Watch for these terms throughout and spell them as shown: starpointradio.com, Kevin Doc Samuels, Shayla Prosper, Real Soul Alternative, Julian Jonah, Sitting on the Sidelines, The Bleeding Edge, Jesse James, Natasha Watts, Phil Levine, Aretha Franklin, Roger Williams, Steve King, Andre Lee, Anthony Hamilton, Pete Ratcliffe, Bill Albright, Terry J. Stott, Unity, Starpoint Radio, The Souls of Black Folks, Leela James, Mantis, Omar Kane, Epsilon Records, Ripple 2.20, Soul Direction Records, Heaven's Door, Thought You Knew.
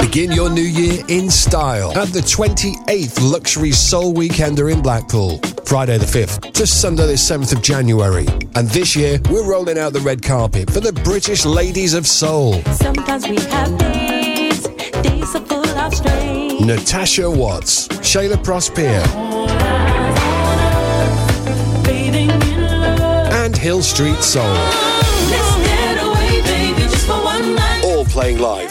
Begin your new year in style at the 28th Luxury Soul Weekender in Blackpool, Friday the 5th to Sunday the 7th of January. And this year, we're rolling out the red carpet for the British Ladies of Soul. Sometimes we have days are full of strain. Natasha Watts, Shayla Prosper, and Hill Street Soul. Playing live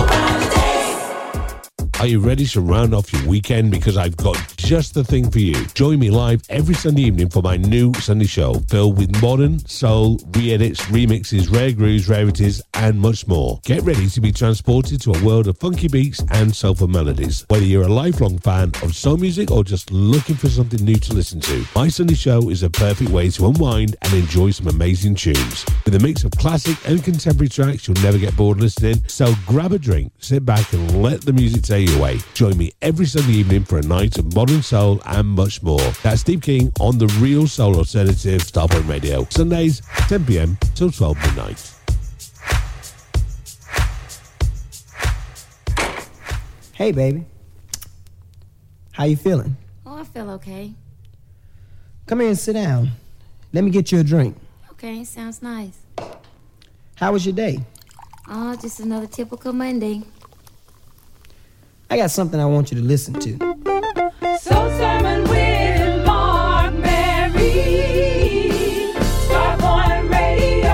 Are you ready to round off your weekend? Because I've got just the thing for you. Join me live every Sunday evening for my new Sunday show, filled with modern, soul, re-edits, remixes, rare grooves, rarities, and much more. Get ready to be transported to a world of funky beats and soulful melodies. Whether you're a lifelong fan of soul music or just looking for something new to listen to, my Sunday show is a perfect way to unwind and enjoy some amazing tunes. With a mix of classic and contemporary tracks, you'll never get bored listening. So grab a drink, sit back, and let the music take you away. Join me every Sunday evening for a night of modern soul and much more. That's Steve King on the Real Soul Alternative, Starpoint Radio. Sundays, 10 p.m. till 12 midnight. Hey, baby. How you feeling? Oh, I feel okay. Come here and sit down. Let me get you a drink. Okay, sounds nice. How was your day? Oh, just another typical Monday. I got something I want you to listen to. Soul Sermon with Mark Murray, Starpoint Radio.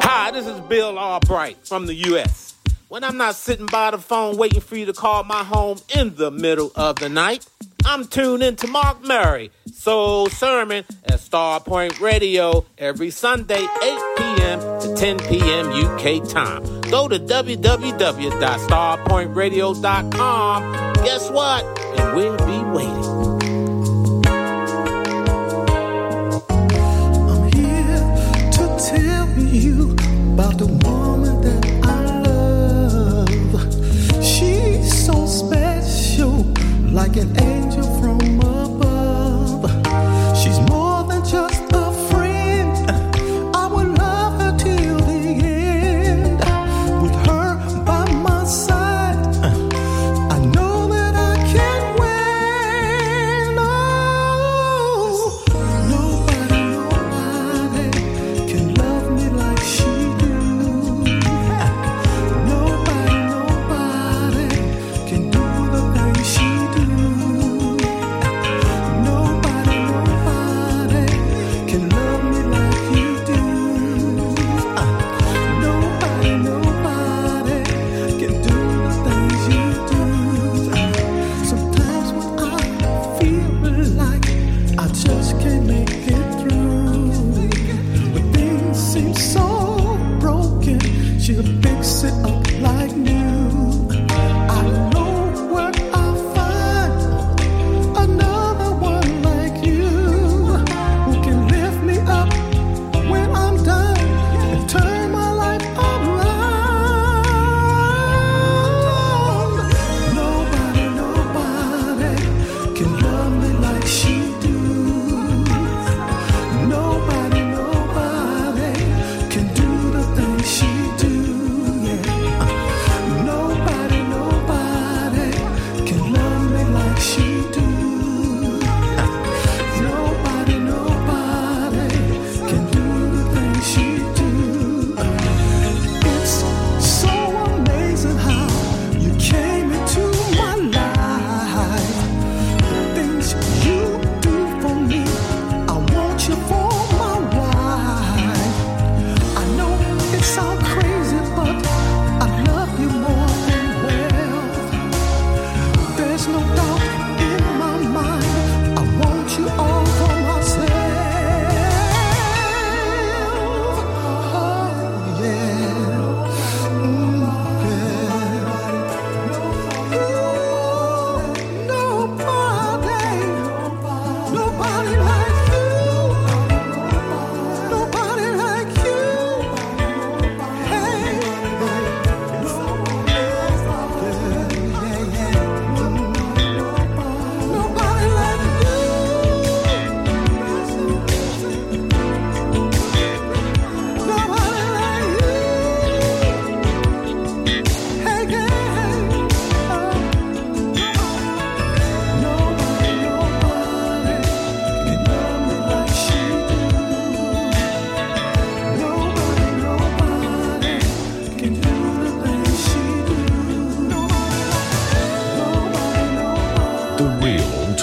Hi, this is Bill Albright from the U.S. When I'm not sitting by the phone waiting for you to call my home in the middle of the night, I'm tuned in to Mark Murray, Soul Sermon at Starpoint Radio every Sunday, 8 p.m. to 10 p.m. UK time. Go to www.starpointradio.com. Guess what? And we'll be waiting. I'm here to tell you about the woman that I love. She's so special, like an angel from above. She's more than just a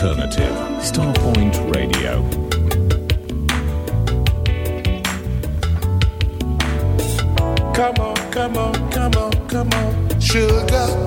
Alternative, Starpoint Radio. Come on, come on, come on, come on, sugar.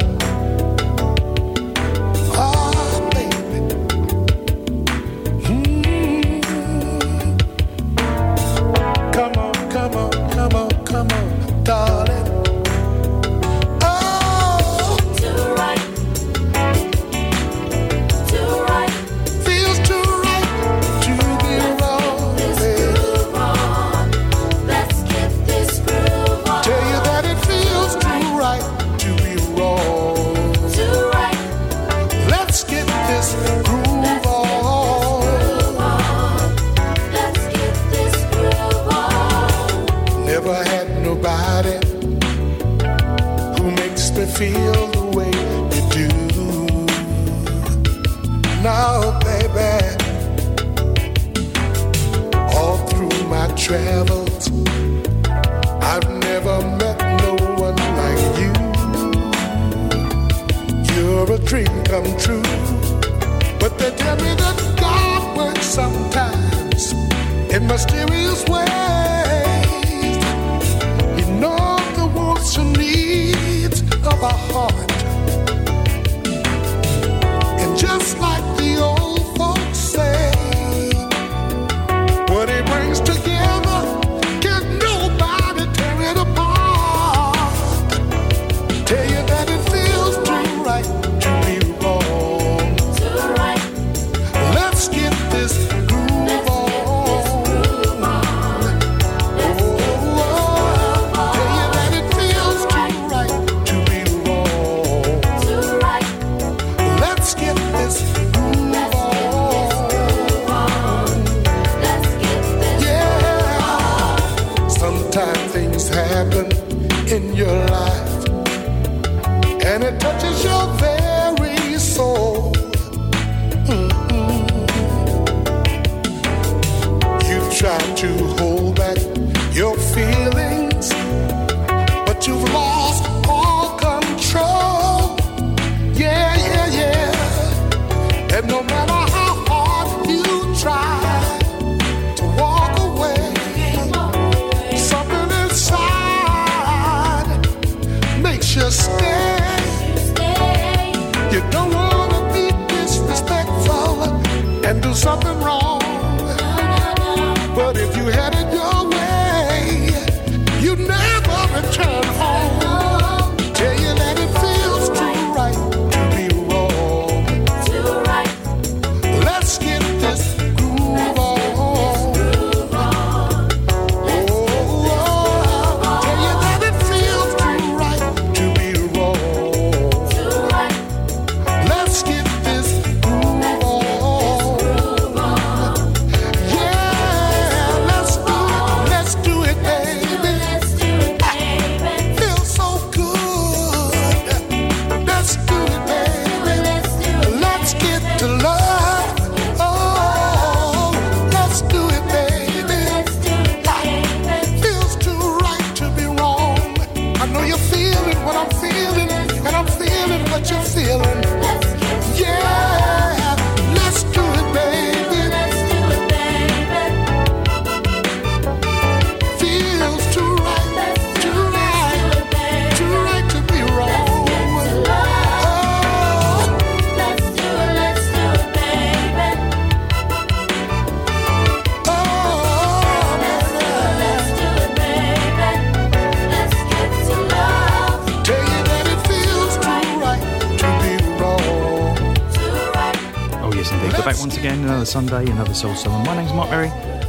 Sunday, another Soul Sermon. My name's Mark Murray.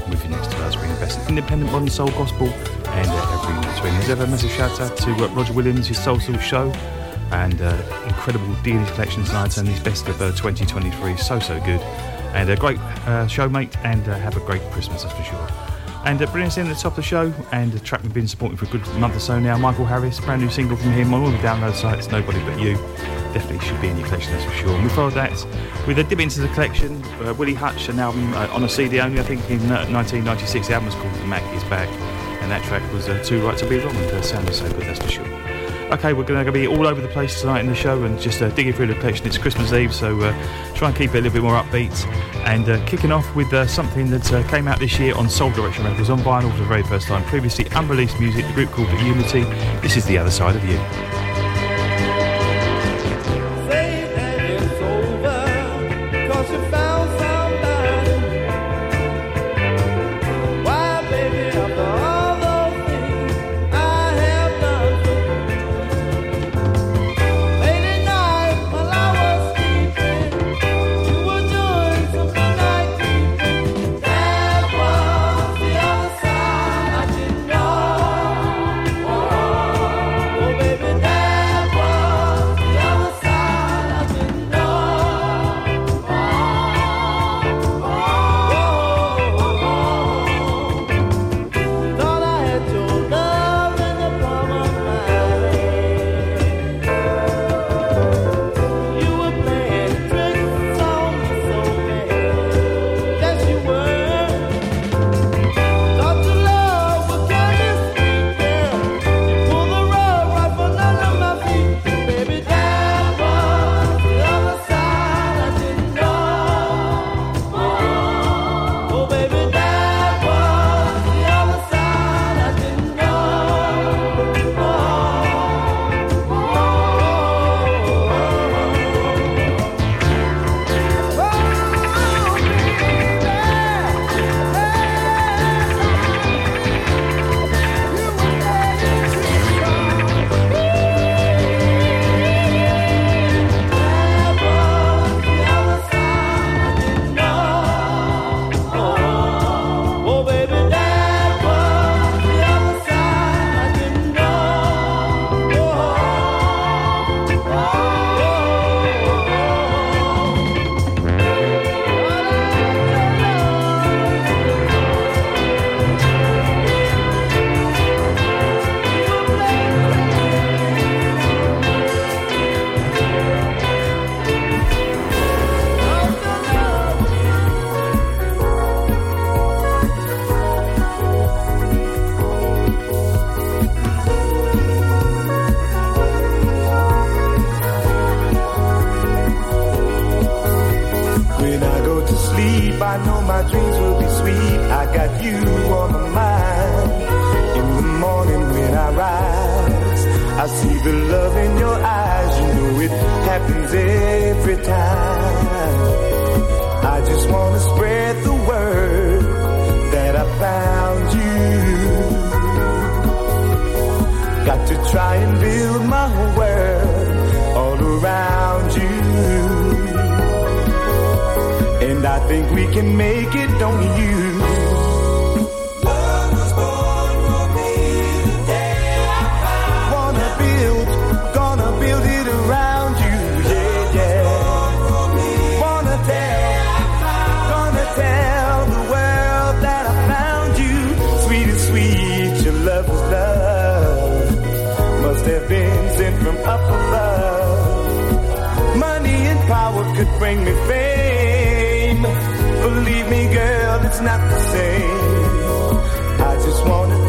With you next to us, bringing the best independent modern soul gospel and everything in between. As ever, a massive shout out to Roger Williams, his Soul Soul show, and incredible dealers collection tonight, and his best of 2023. So good, and a great show, mate. And have a great Christmas, that's for sure. And bring us in at the top of the show, and the track we've been supporting for a good month or so now. Michael Harris, brand new single from him on all the download sites. Nobody But You. Definitely should be in your collection, that's for sure. And we followed that with a dip into the collection, Willie Hutch, an album on a CD only, I think, in 1996. The album was called The Mac Is Back, and that track was Too Right to Be Wrong, and sounded so good, that's for sure. Okay, we're going to be all over the place tonight in the show and just digging through the collection. It's Christmas Eve, so try and keep it a little bit more upbeat. And kicking off with something that came out this year on Soul Direction Records on vinyl for the very first time. Previously unreleased music, the group called Unity. This is The Other Side of You.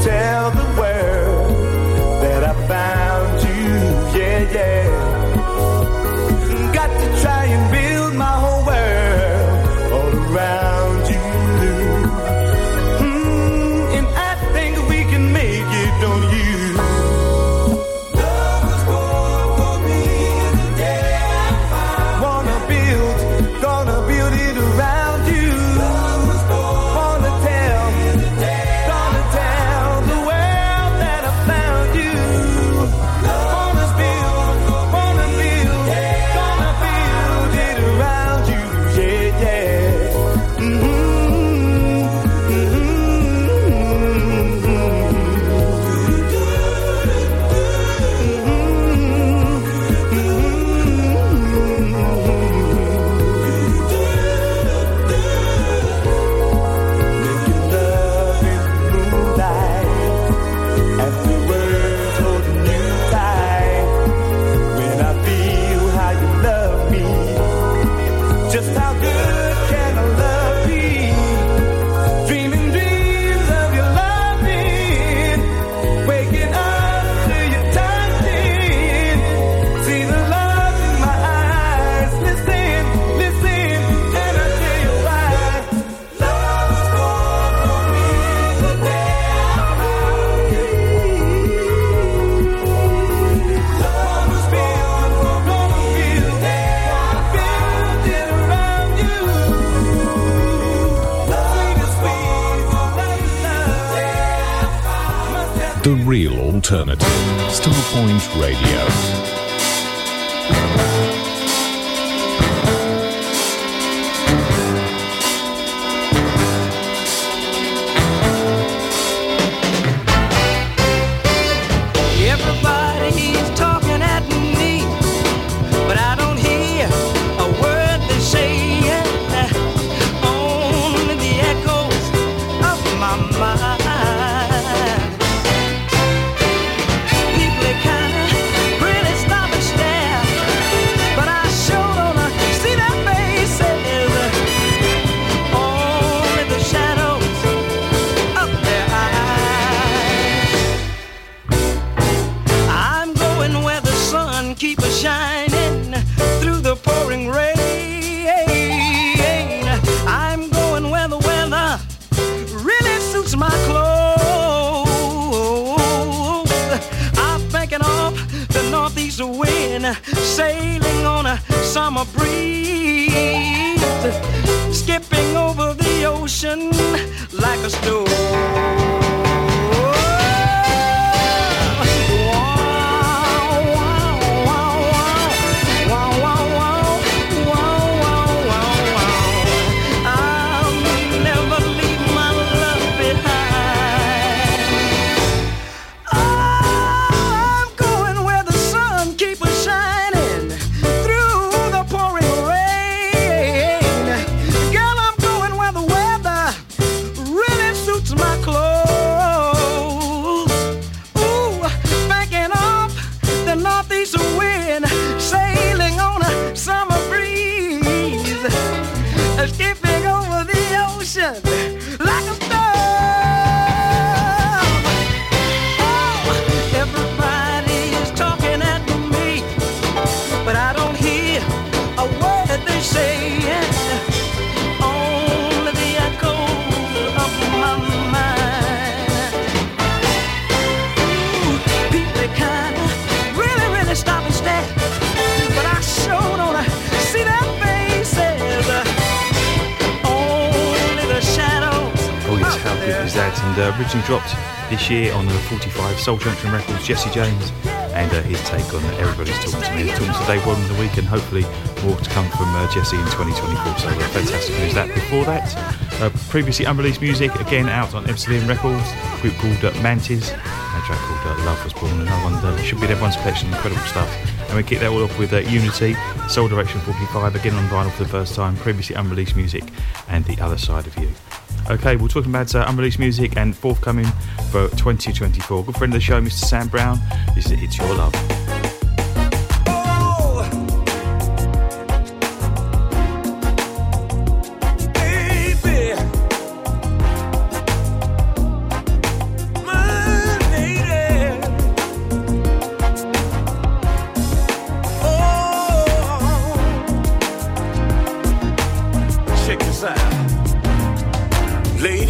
Down. The Real Alternative. Starpoint Radio. Originally dropped this year on 45 Soul Junction Records, Jesse James, and his take on Everybody's Talking to Me. He's talking today, one in the week, and hopefully more to come from Jesse in 2024. So fantastic news that. Before that, previously unreleased music, again out on Epsilon Records, a group called Mantis, and a track called Love Was Born, and I wonder, should be in everyone's collection, incredible stuff. And we kick that all off with Unity, Soul Direction 45, again on vinyl for the first time, previously unreleased music, and The Other Side of You. Okay, we're talking about unreleased music and forthcoming for 2024. Good friend of the show, Mr. Sam Brown. This is It's Your Love.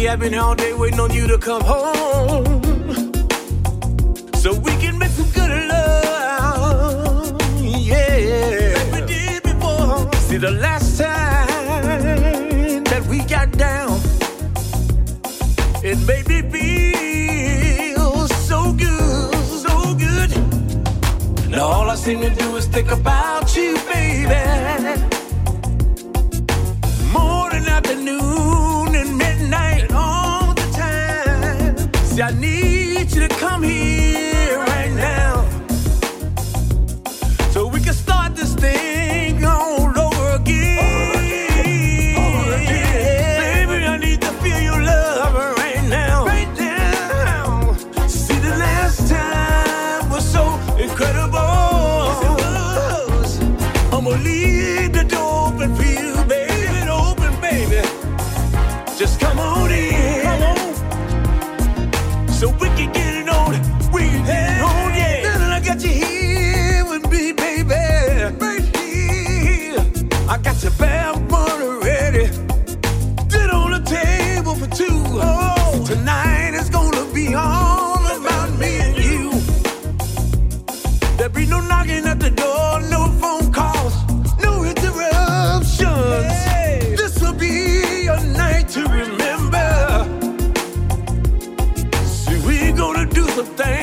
I've been all day waiting on you to come home so we can make some good love, yeah, like we did before. See, the last time that we got down, it made me feel so good, so good. Now all I seem to do is think about you, baby, morning, afternoon, and midnight. I need you to come here right now so we can start this thing all over again. Over again. Baby, I need to feel your love right now. Right now. See, the last time was so incredible. Yes, it was. I'm gonna leave the door open for you, baby. Leave it open, baby. Just come on in. So we can get it on, we can get it on, yeah. Now I got you here with me, baby. Right here. I got your bad money ready. Did on the table for two. Oh, tonight is gonna be all about me and you. There be no knocking at the door, no phone calls, no interruptions. Hey. This will be a night to remember. Gonna do something.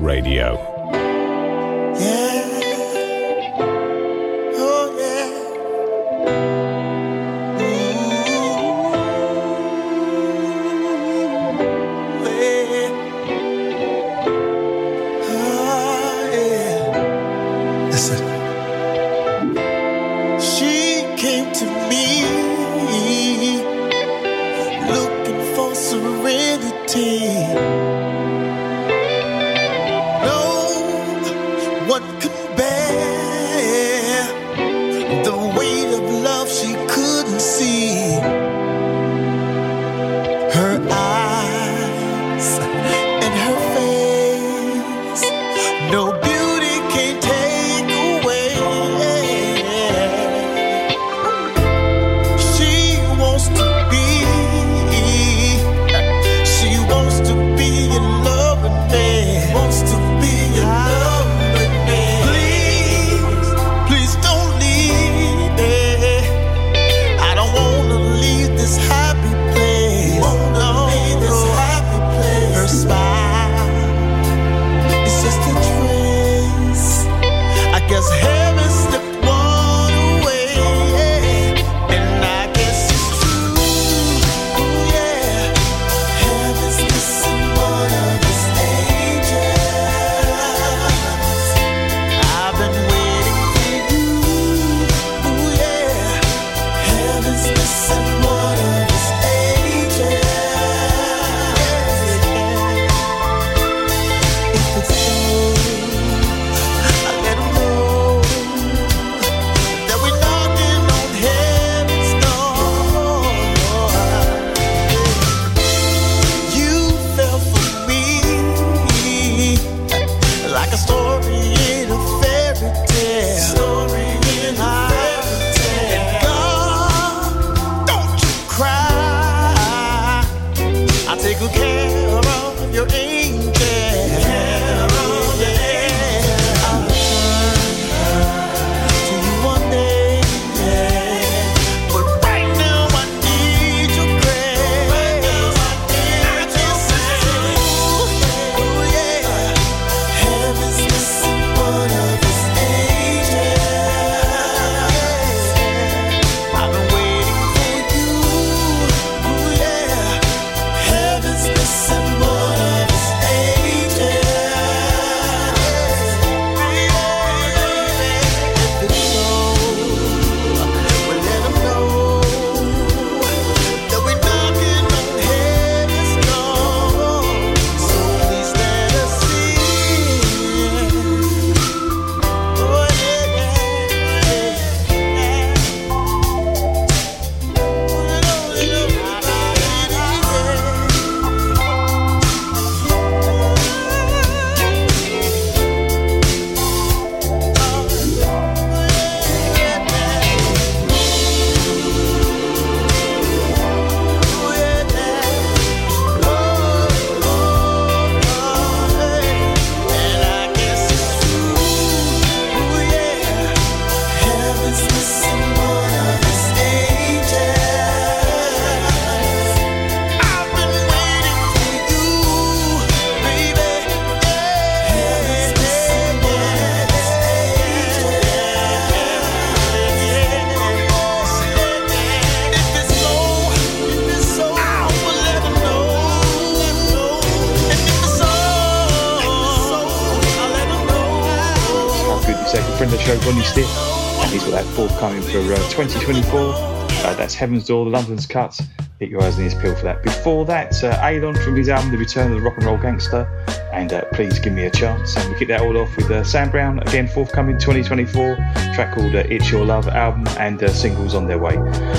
Radio. Yeah. Oh, yeah. friend of the show, Bonnie Stiff, and he's got that forthcoming for 2024. That's Heaven's Door, London's Cut. Keep your eyes on his peel for that. Before that, Alon from his album The Return of the Rock and Roll Gangster, and Please Give Me a Chance. And we kick that all off with Sam Brown, again forthcoming 2024, track called It's Your Love album, and singles on their way.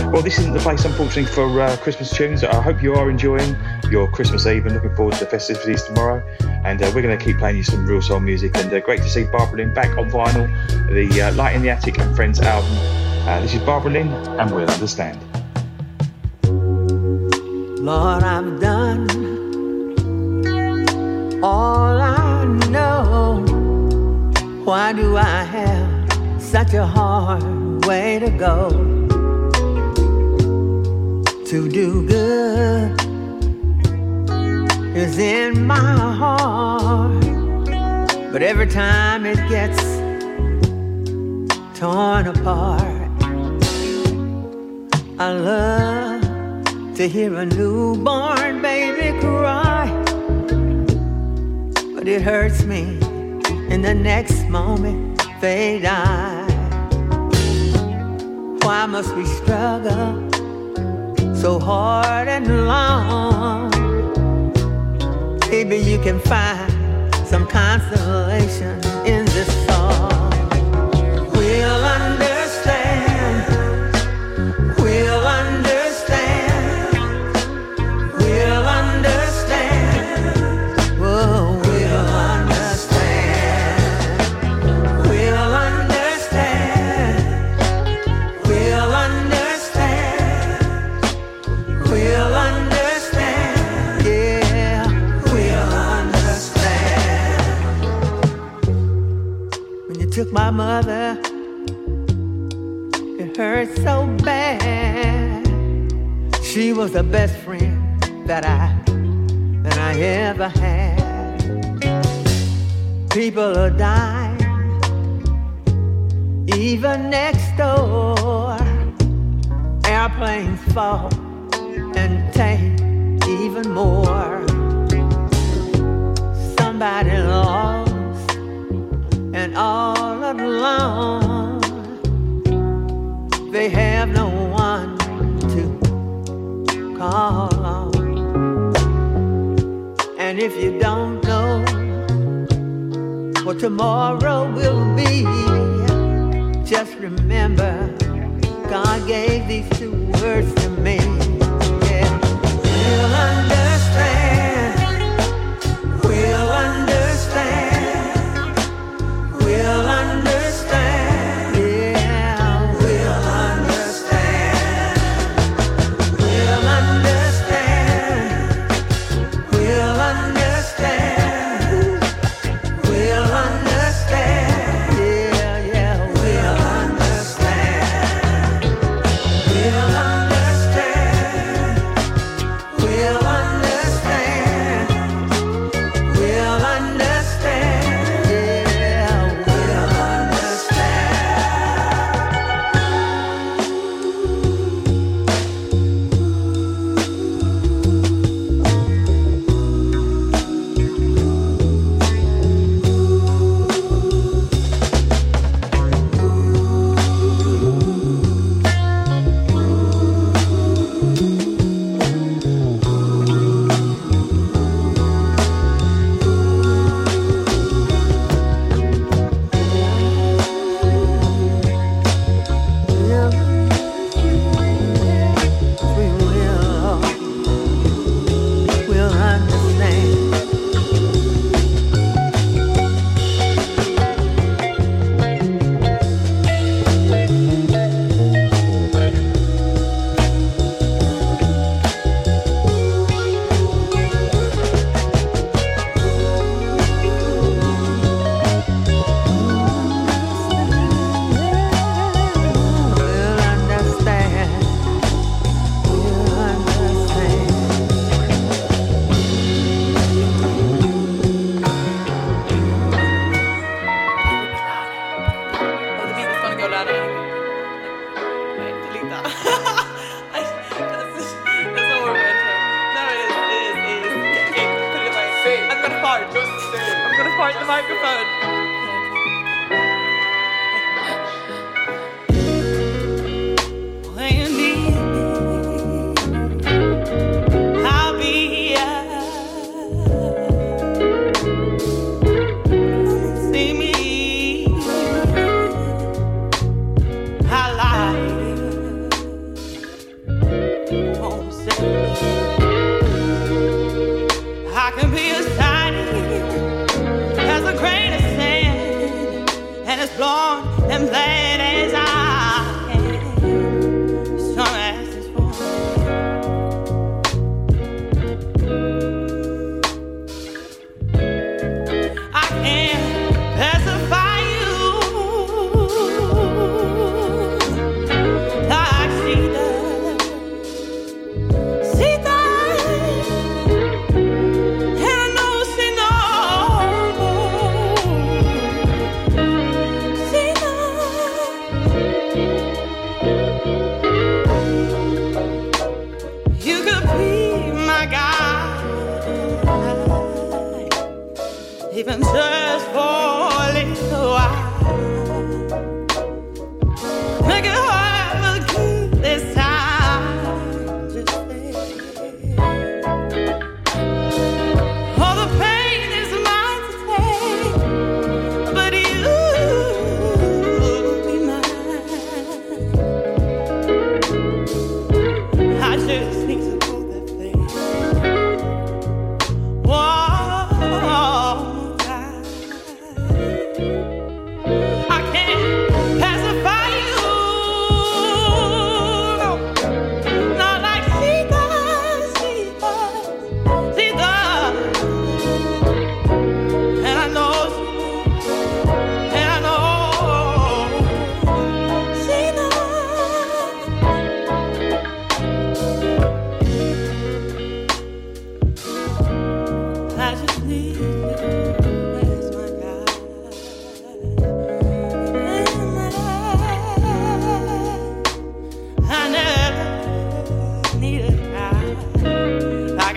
Well, this isn't the place, unfortunately, for Christmas tunes. I hope you are enjoying your Christmas Eve and looking forward to the festivities tomorrow. And we're going to keep playing you some real soul music. And great to see Barbara Lynn back on vinyl, the Light in the Attic and Friends album. This is Barbara Lynn, and We'll Understand. Lord, I've done all I know. Why do I have such a hard way to go? To do good is in my heart, but every time it gets torn apart. I love to hear a newborn baby cry, but it hurts me in the next moment they die. Why must we struggle so hard and long? Maybe you can find some consolation in this song. We'll understand. We'll understand. Took my mother, it hurt so bad. She was the best friend that I ever had. People are dying, even next door. Airplanes fall and take even more. Somebody lost and all alone, they have no one to call on. And if you don't know what tomorrow will be, just remember God gave these two words to me. Yeah. We'll understand. We'll understand. We'll understand, yeah, we'll understand. We'll understand. We'll understand. We'll understand, yeah, yeah. We'll understand. We'll understand. We'll understand. We'll understand. I'm gonna fart the microphone.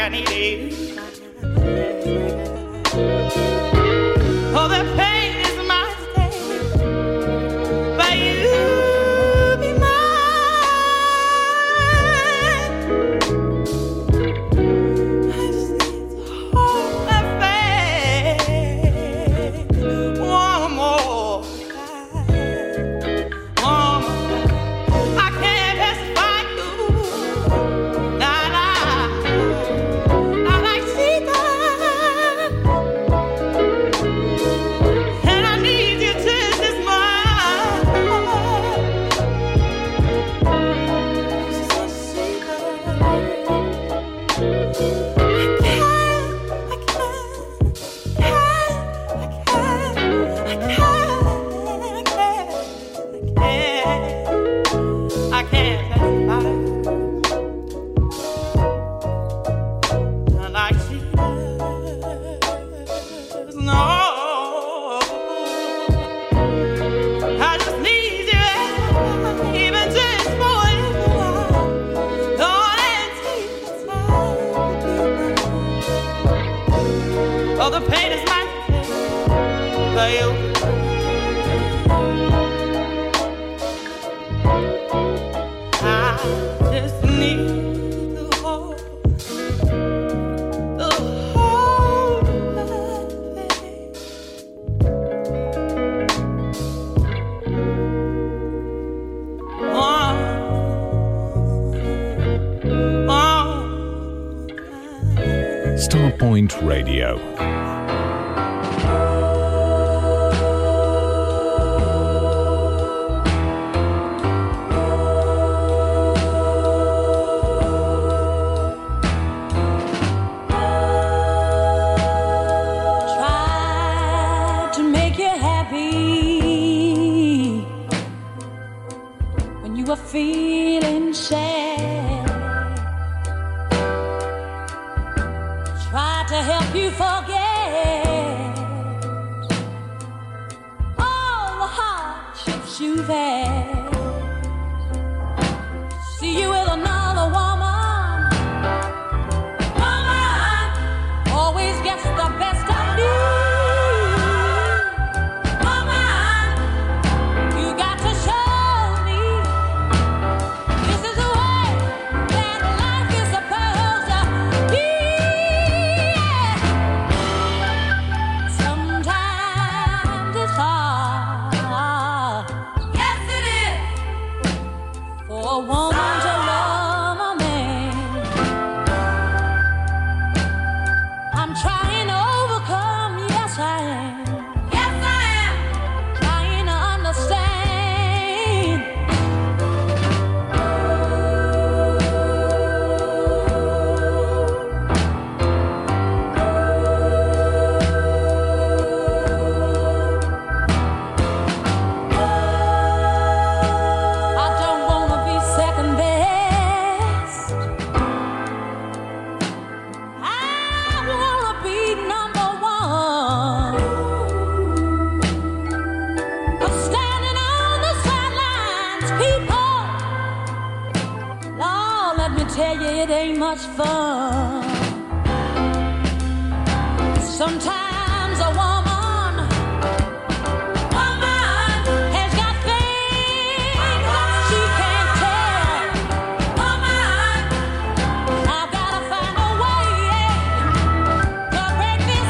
and it is. Oh, the pain is my stain, but you be mine. I just need to hold my faith one more time, one more time. I can't pacify you, not like Sita, and I need you to just smile. She's so Sita. Starpoint Radio. Try to make you happy when you are feeling sad. To help you forget all the hardships you've had. See you with another woman. Woman always gets the best of me. Woman, you got to show me this is the way that life is supposed to be. Fun. Sometimes a woman has got things that she can't tell. Woman, I've got to find a way to break this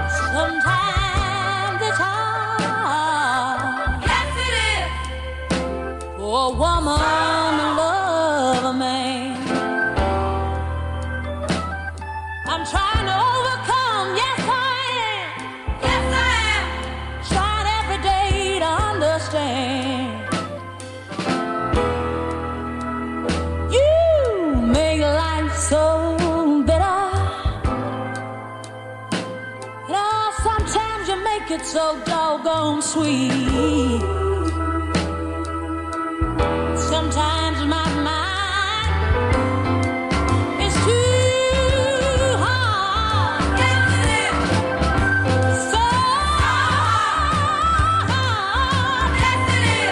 spell. Sometimes it's hard. A woman to love a man. I'm trying to overcome, yes I am. Yes I am. Trying every day to understand. You make life so bitter. You know, sometimes you make it so doggone sweet. Sometimes my mind is too hard. So hard. Yes, it is.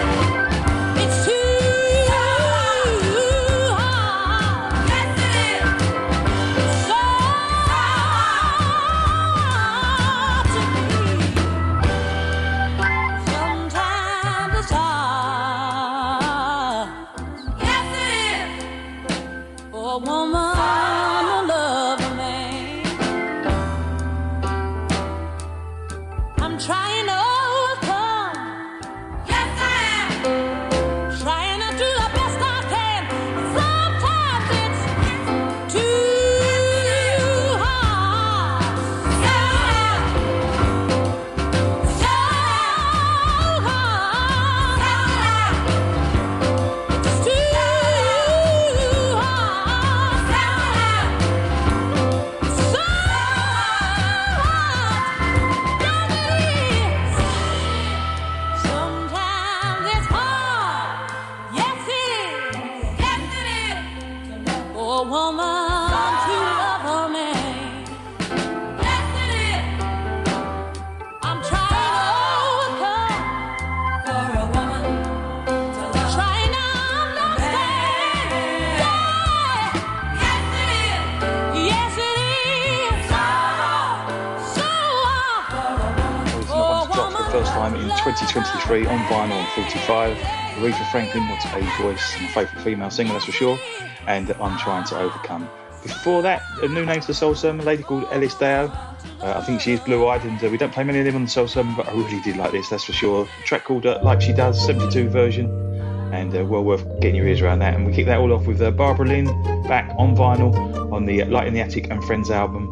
I'm trying to overcome. Yes, I am. Trying to do the best I can. Sometimes it's too hard. In 2023 on vinyl on 45, Aretha Franklin, what a voice, my favourite female singer, that's for sure, and I'm trying to overcome. Before that, a new name to the Soul Sermon, a lady called Ellis Dow. I think she is blue-eyed, and we don't play many of them on the Soul Sermon, but I really did like this, that's for sure. A track called Like She Does, 72 version, and well worth getting your ears around that. And we kick that all off with Barbara Lynn back on vinyl on the Light in the Attic and Friends album,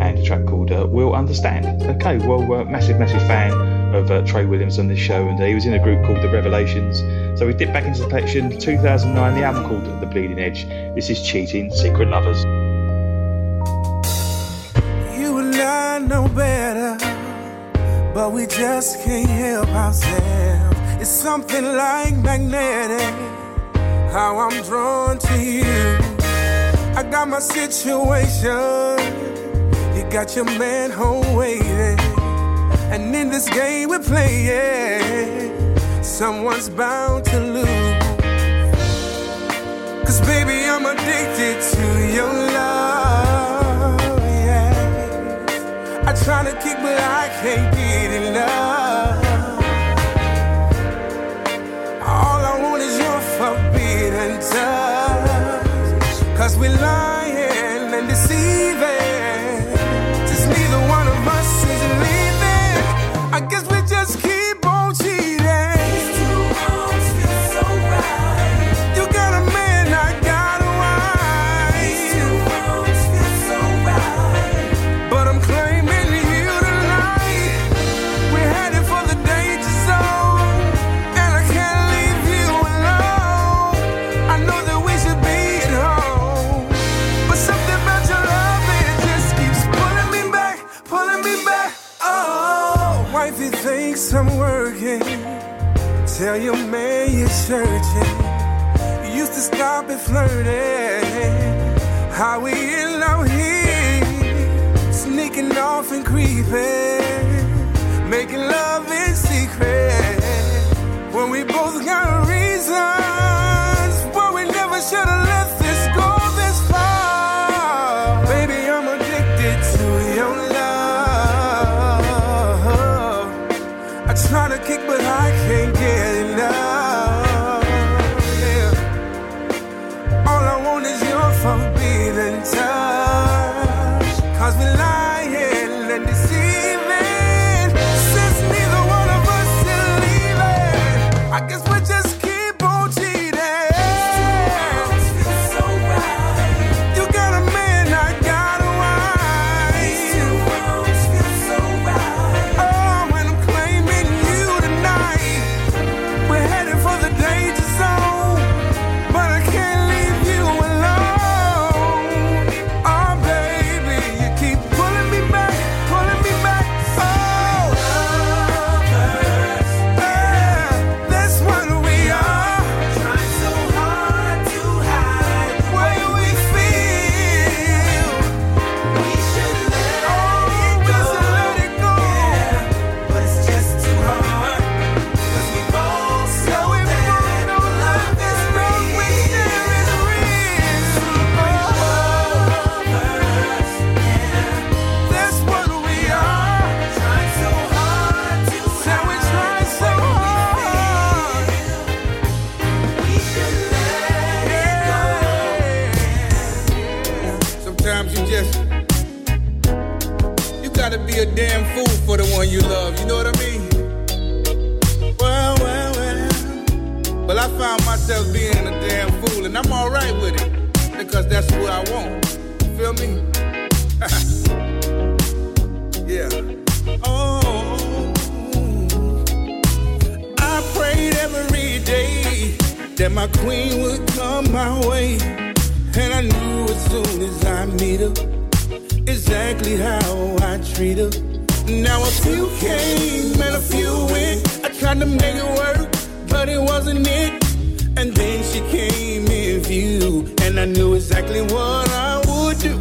and a track called We'll Understand. Okay, well, massive fan of Trey Williams on this show, and he was in a group called The Revelations. So we dip back into the collection, 2009, the album called The Bleeding Edge. This is Cheating Secret Lovers. You and I know better, but we just can't help ourselves. It's something like magnetic, how I'm drawn to you. I got my situation, got your man home waiting, and in this game we're playing, someone's bound to lose. Cause baby, I'm addicted to your love, yeah. I try to kick but I can't get enough. All I want is your forbidden touch. Cause we're lying and deceiving, neither one of us is leaving. I guess we just keep on cheating. These two arms feel so right. You got a man, I got a wife. These two arms feel so right. But I'm claiming you tonight. We're headed for the danger zone, and I can't leave you alone. I know that we should be at home, but something about your love, it just keeps pulling me back, oh. Wifey thinks I'm working, tell your man you're searching. You used to stop and flirting, how we in love here, sneaking off and creeping, making love in secret, when we both got reasons why we never should have left this go this far. Baby, I'm addicted to your love. Trying to kick but I can't get enough, yeah. All I want is your forbidden touch. Cause we're lying and deceiving, since neither one of us is leaving, I guess we're just I found myself being a damn fool, and I'm alright with it, because that's what I want. You feel me? Yeah. Oh, I prayed every day that my queen would come my way, and I knew as soon as I meet her, exactly how I treat her. Now a few came and a few went, I tried to make it work, but it wasn't it. And then she came in view, and I knew exactly what I would do.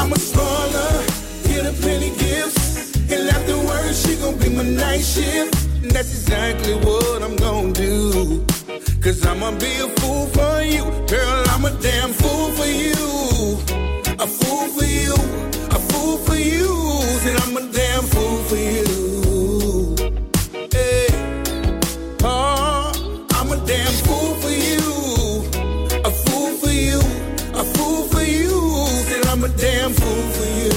I'm a spoiler, get her plenty gifts, and afterwards she gon' be my night shift. And that's exactly what I'm gon' do, 'cause I'ma be a fool for you. Girl, I'm a damn fool for you, a fool for you, a fool for you. And I'm a damn fool for you. Hey, oh, I'm a damn fool for you, a fool for you, a fool for you. And I'm a damn fool for you.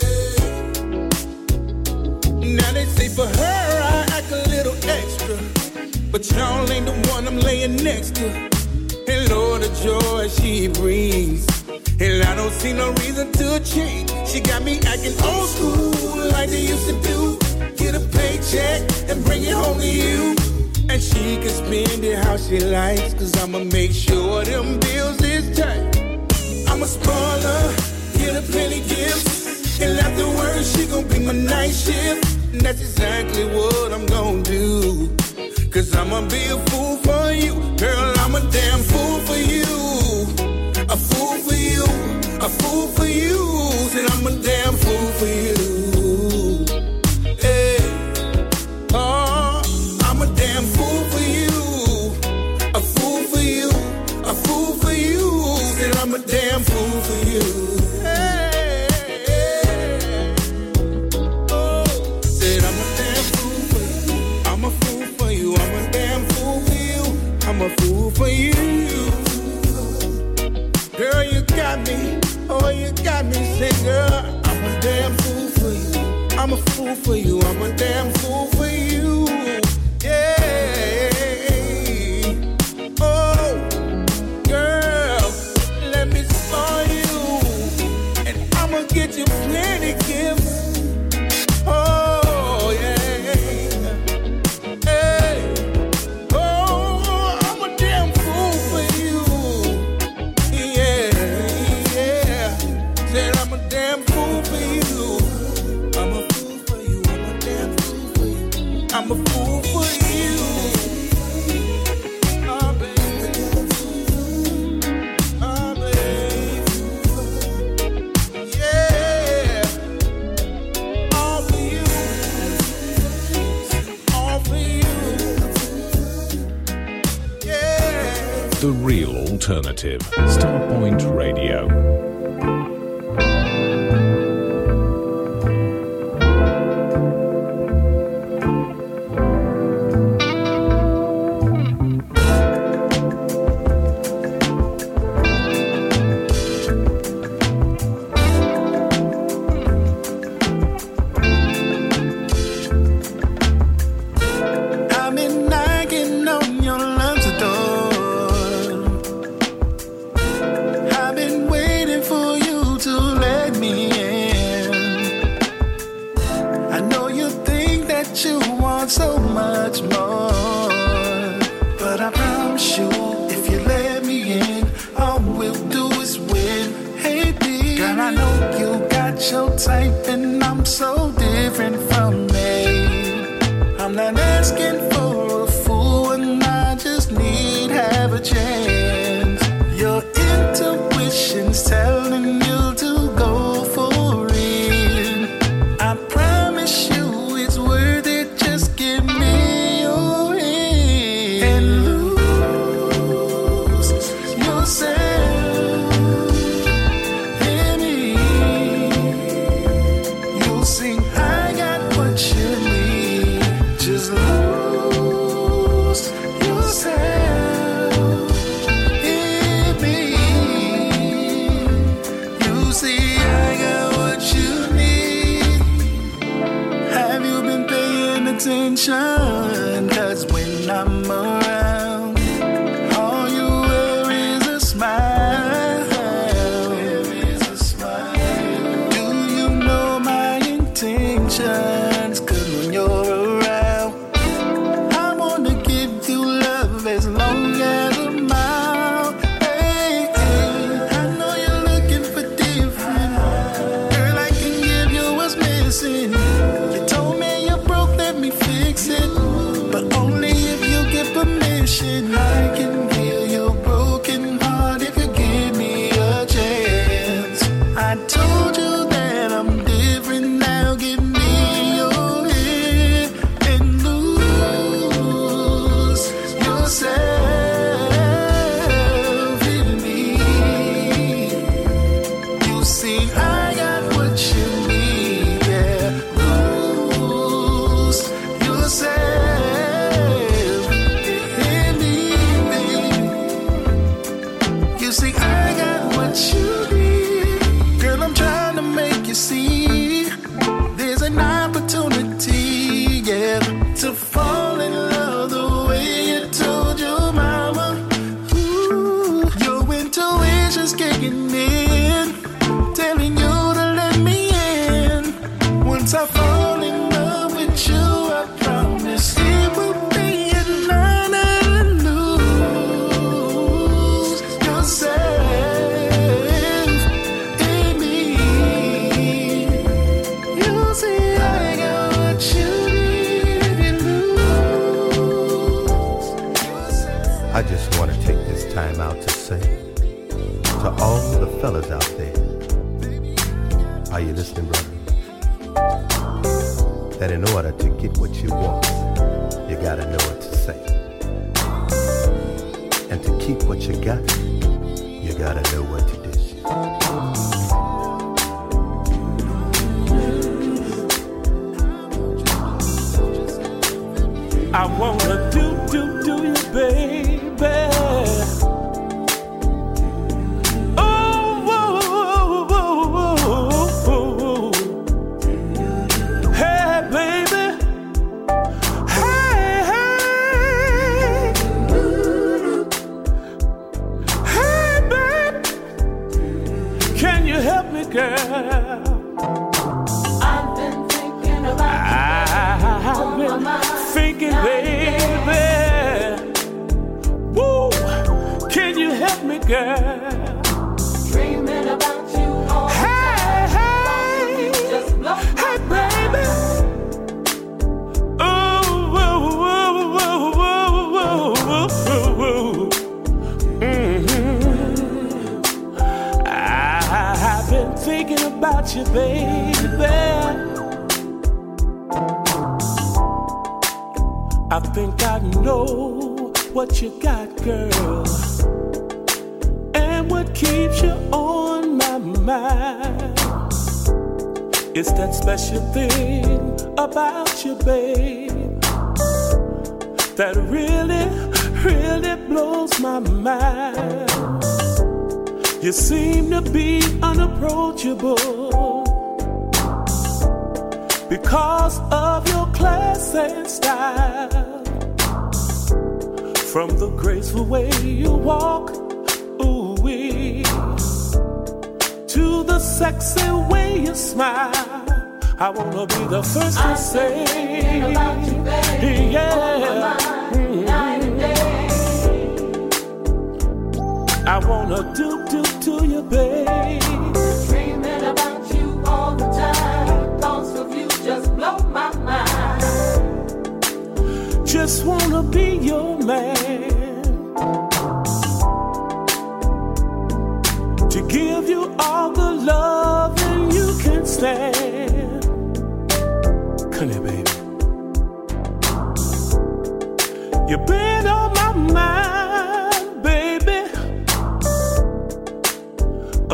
Hey. Now they say for her I act a little extra, but y'all ain't the one I'm laying next to. And Lord, the joy she brings, and I don't see no reason to cheat. She got me acting old school like they used to do. Get a paycheck and bring it home to you. And she can spend it how she likes, 'cause I'ma make sure them bills is tight. I'm a spoiler, get her plenty gifts, and afterwards she gon' be my night shift. And that's exactly what I'm gon' do, 'cause I'ma be a fool for you. Girl, I'm a damn fool for you, a fool for you, a fool for you. And I'm a damn fool for you. Hey, oh, I'm a damn fool for you, a fool for you, a fool for you. And I'm a damn fool for you. Hey, oh, said I'm a damn fool for you. I'm a fool for you. I'm a damn fool for you. I'm a fool for you. Girl, you got me, oh, you got me, say, girl, I'm a damn fool for you. I'm a fool for you, I'm a damn fool for you. Yeah, oh, girl, let me spoil you, and I'ma get you plenty gifts. Oh, yeah, hey. I'm a fool for you. Oh, baby. Oh, baby. Yeah. All for you. All for you. Yeah. The Real Alternative. Starpoint Radio. I got attention, 'cause when I'm around, all you wear is a smile. Do you know my intentions? 'Cause when you're around, I wanna give you love as long as a mile. Hey, hey, I know you're looking for different. Girl, I can give you what's missing. But only if you get permission. I can heal your broken heart if you give me a chance. I told you that I'm different now. Give me your ear and lose yourself in me. You see, I got what you need. I just want to take this time out to say to all the fellas out there, are you listening, brother? That in order to get what you want, you gotta know what to say. And to keep what you got, you gotta know what to do. I wanna do you, babe. Girl, dreaming about you all the time. Just blow my baby. Ooh, ooh. Mm-hmm. I've been thinking about you, baby. I think I know what you got, girl. Keeps you on my mind. It's that special thing about you, babe, that really blows my mind. You seem to be unapproachable because of your class and style. From the graceful way you walk to the sexy way you smile, I wanna be the first to say, about you, baby. Yeah. Mm-hmm. Night and day. I wanna do you, babe. Dreaming about you all the time. Thoughts of you just blow my mind. Just wanna be your man. Give you all the love and you can stand. Come here, baby. You've been on my mind, baby,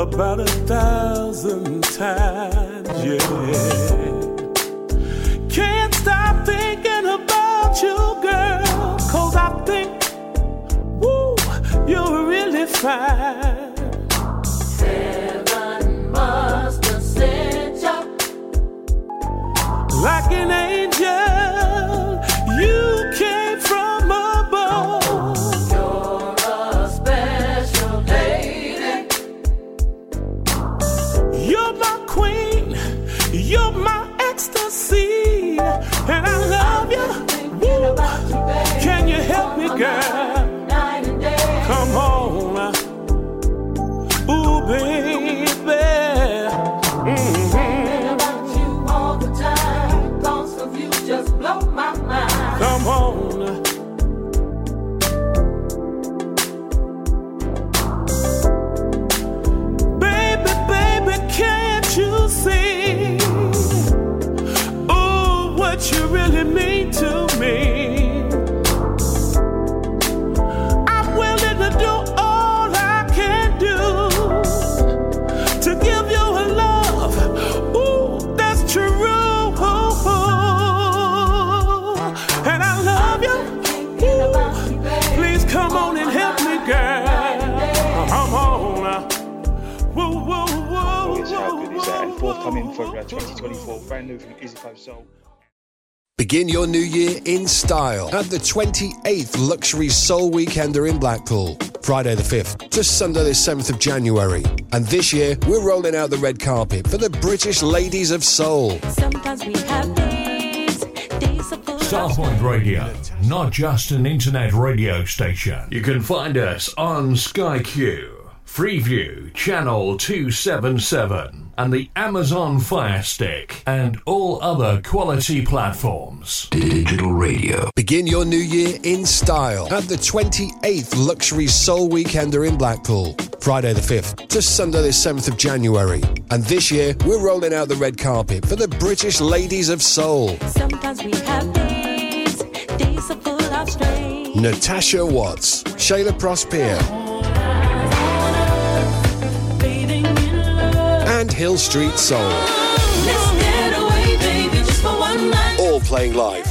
about 1,000 times, yeah. Can't stop thinking about you, girl, 'cause I think, woo, you're really fine. Like an angel. just blow my mind. Come on. Baby, baby, can't you see? Oh, what you really mean to me. Forthcoming for 2024, brand new from Easy Five Soul. Begin your new year in style at the 28th Luxury Soul Weekender in Blackpool, Friday the 5th to Sunday the 7th of January. And this year, we're rolling out the red carpet for the British Ladies of Soul. Sometimes we have days, of the Starpoint Radio, not just an internet radio station. You can find us on Sky Q, Freeview, Channel 277. And the Amazon Fire Stick and all other quality platforms. Digital radio. Begin your new year in style at the 28th Luxury Soul Weekender in Blackpool, Friday the 5th to Sunday the 7th of January. And this year, we're rolling out the red carpet for the British Ladies of Soul. Sometimes we have days are full of strength. Natasha Watts, Shayla Prosper, and Hill Street Soul. Let's get away, baby, just for one night. All playing live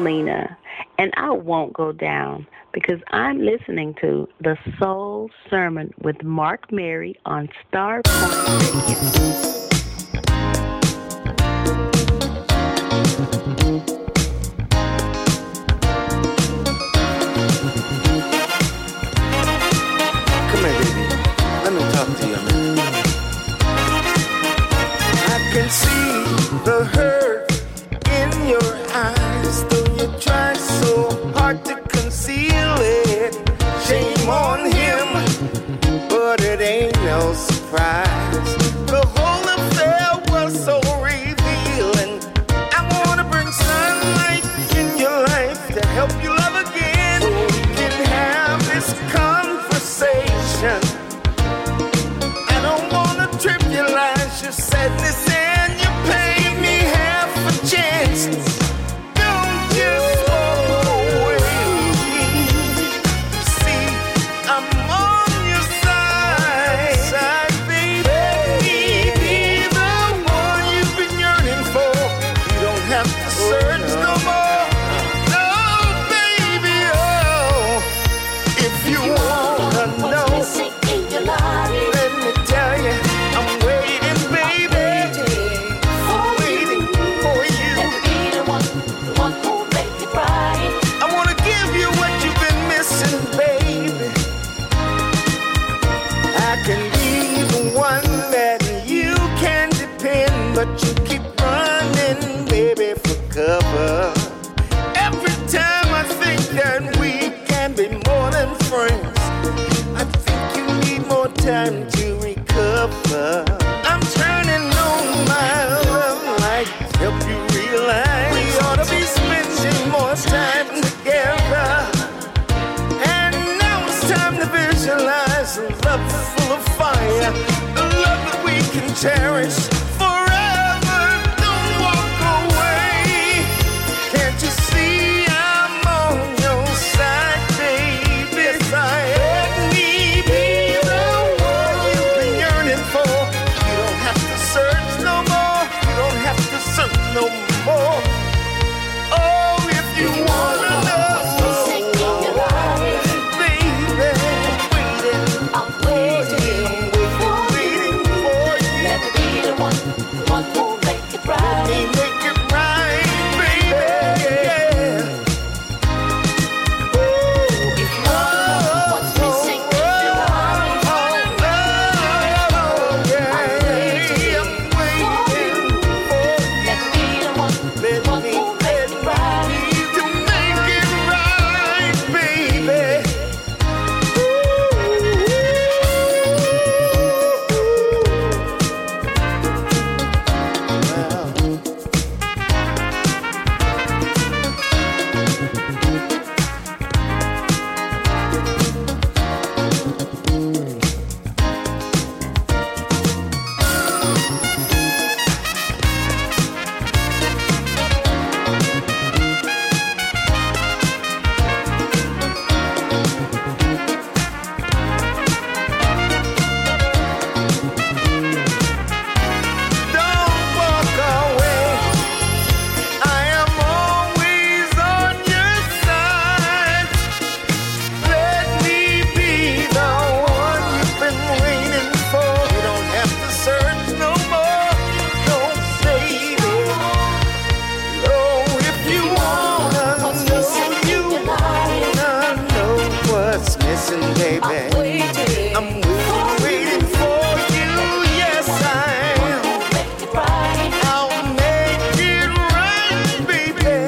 Lena, and I won't go down because I'm listening to the Soul Sermon with Mark Murray on Starpoint Radio. Listen, baby, I'm waiting for you. Yes, I am. I'll make it right, baby.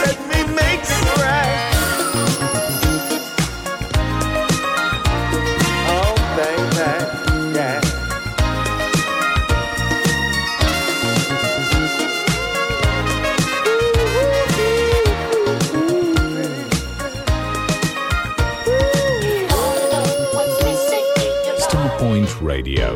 Let me make it right. Oh, baby, Starpoint Radio. Yeah.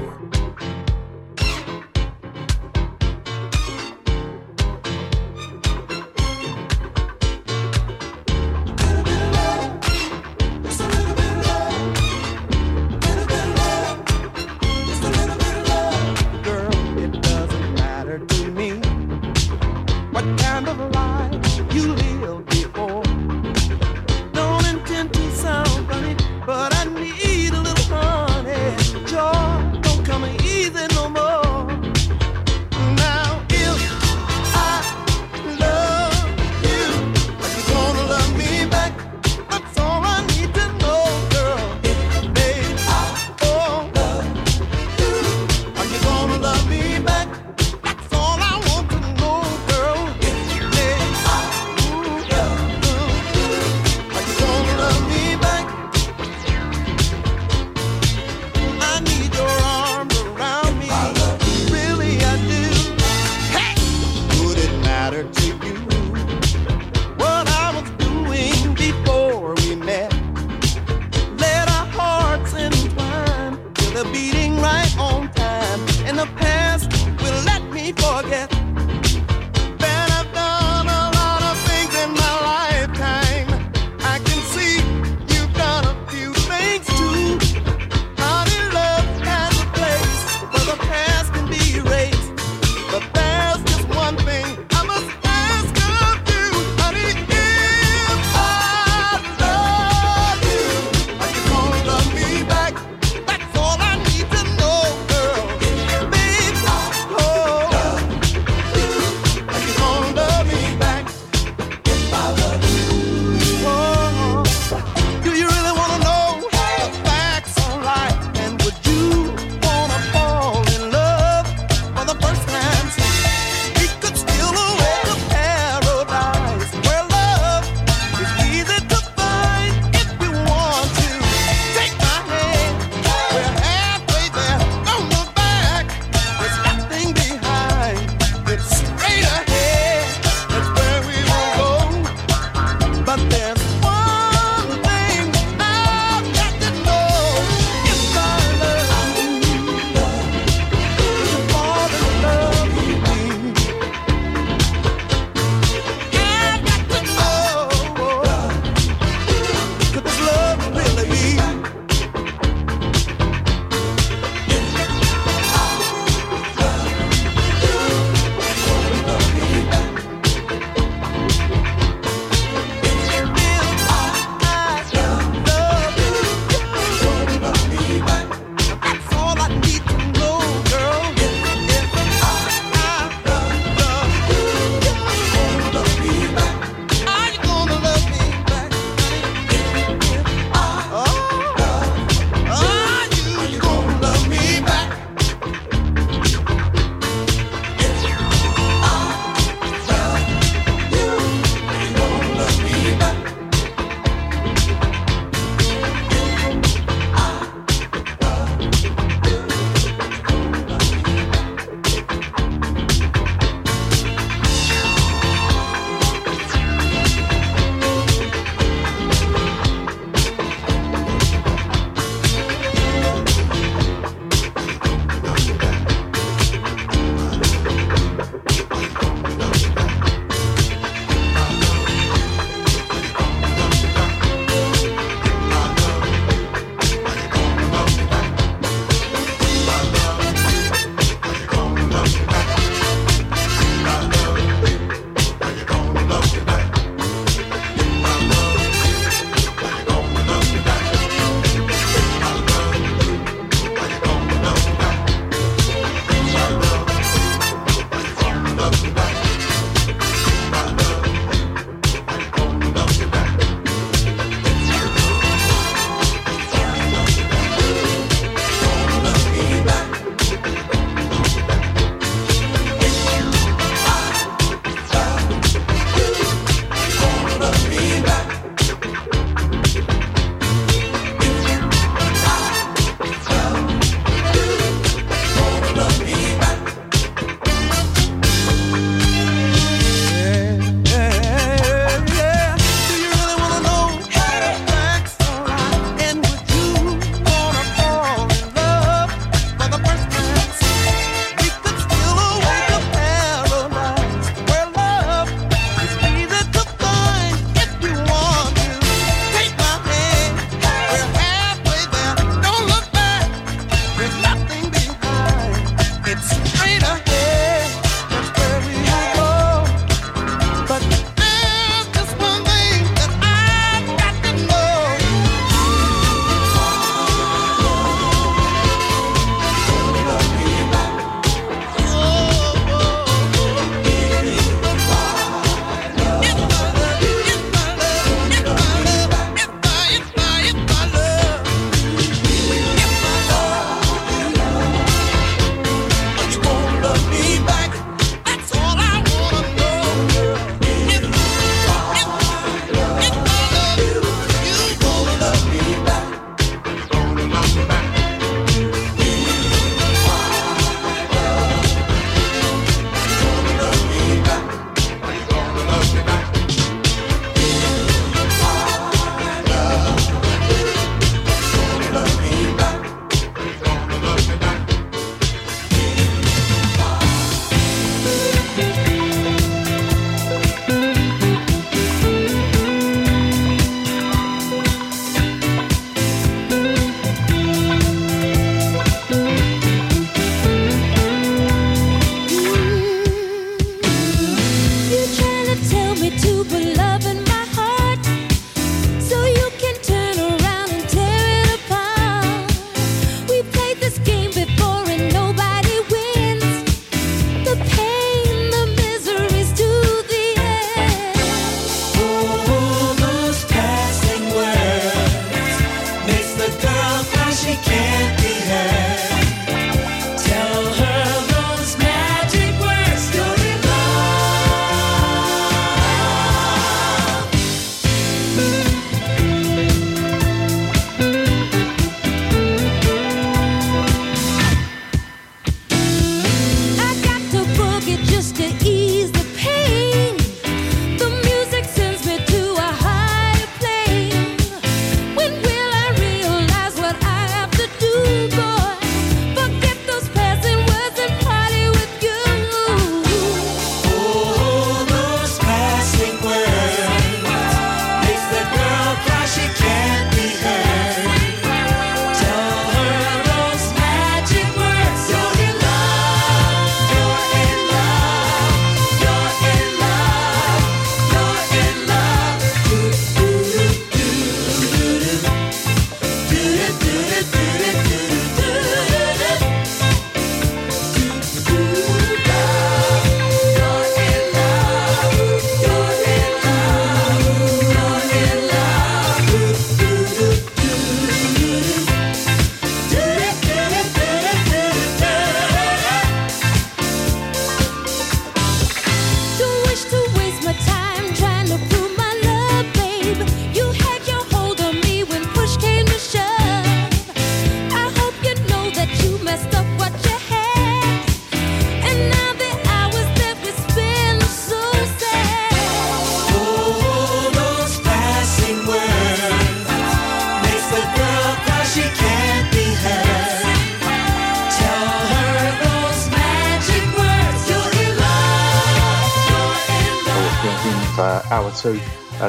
in hour two.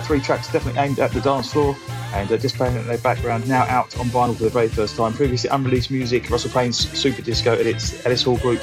Three tracks definitely aimed at the dance floor, and just playing in their background, now out on vinyl for the very first time. Previously unreleased music, Russell Payne's Super Disco Edits, Ellis Hall Group,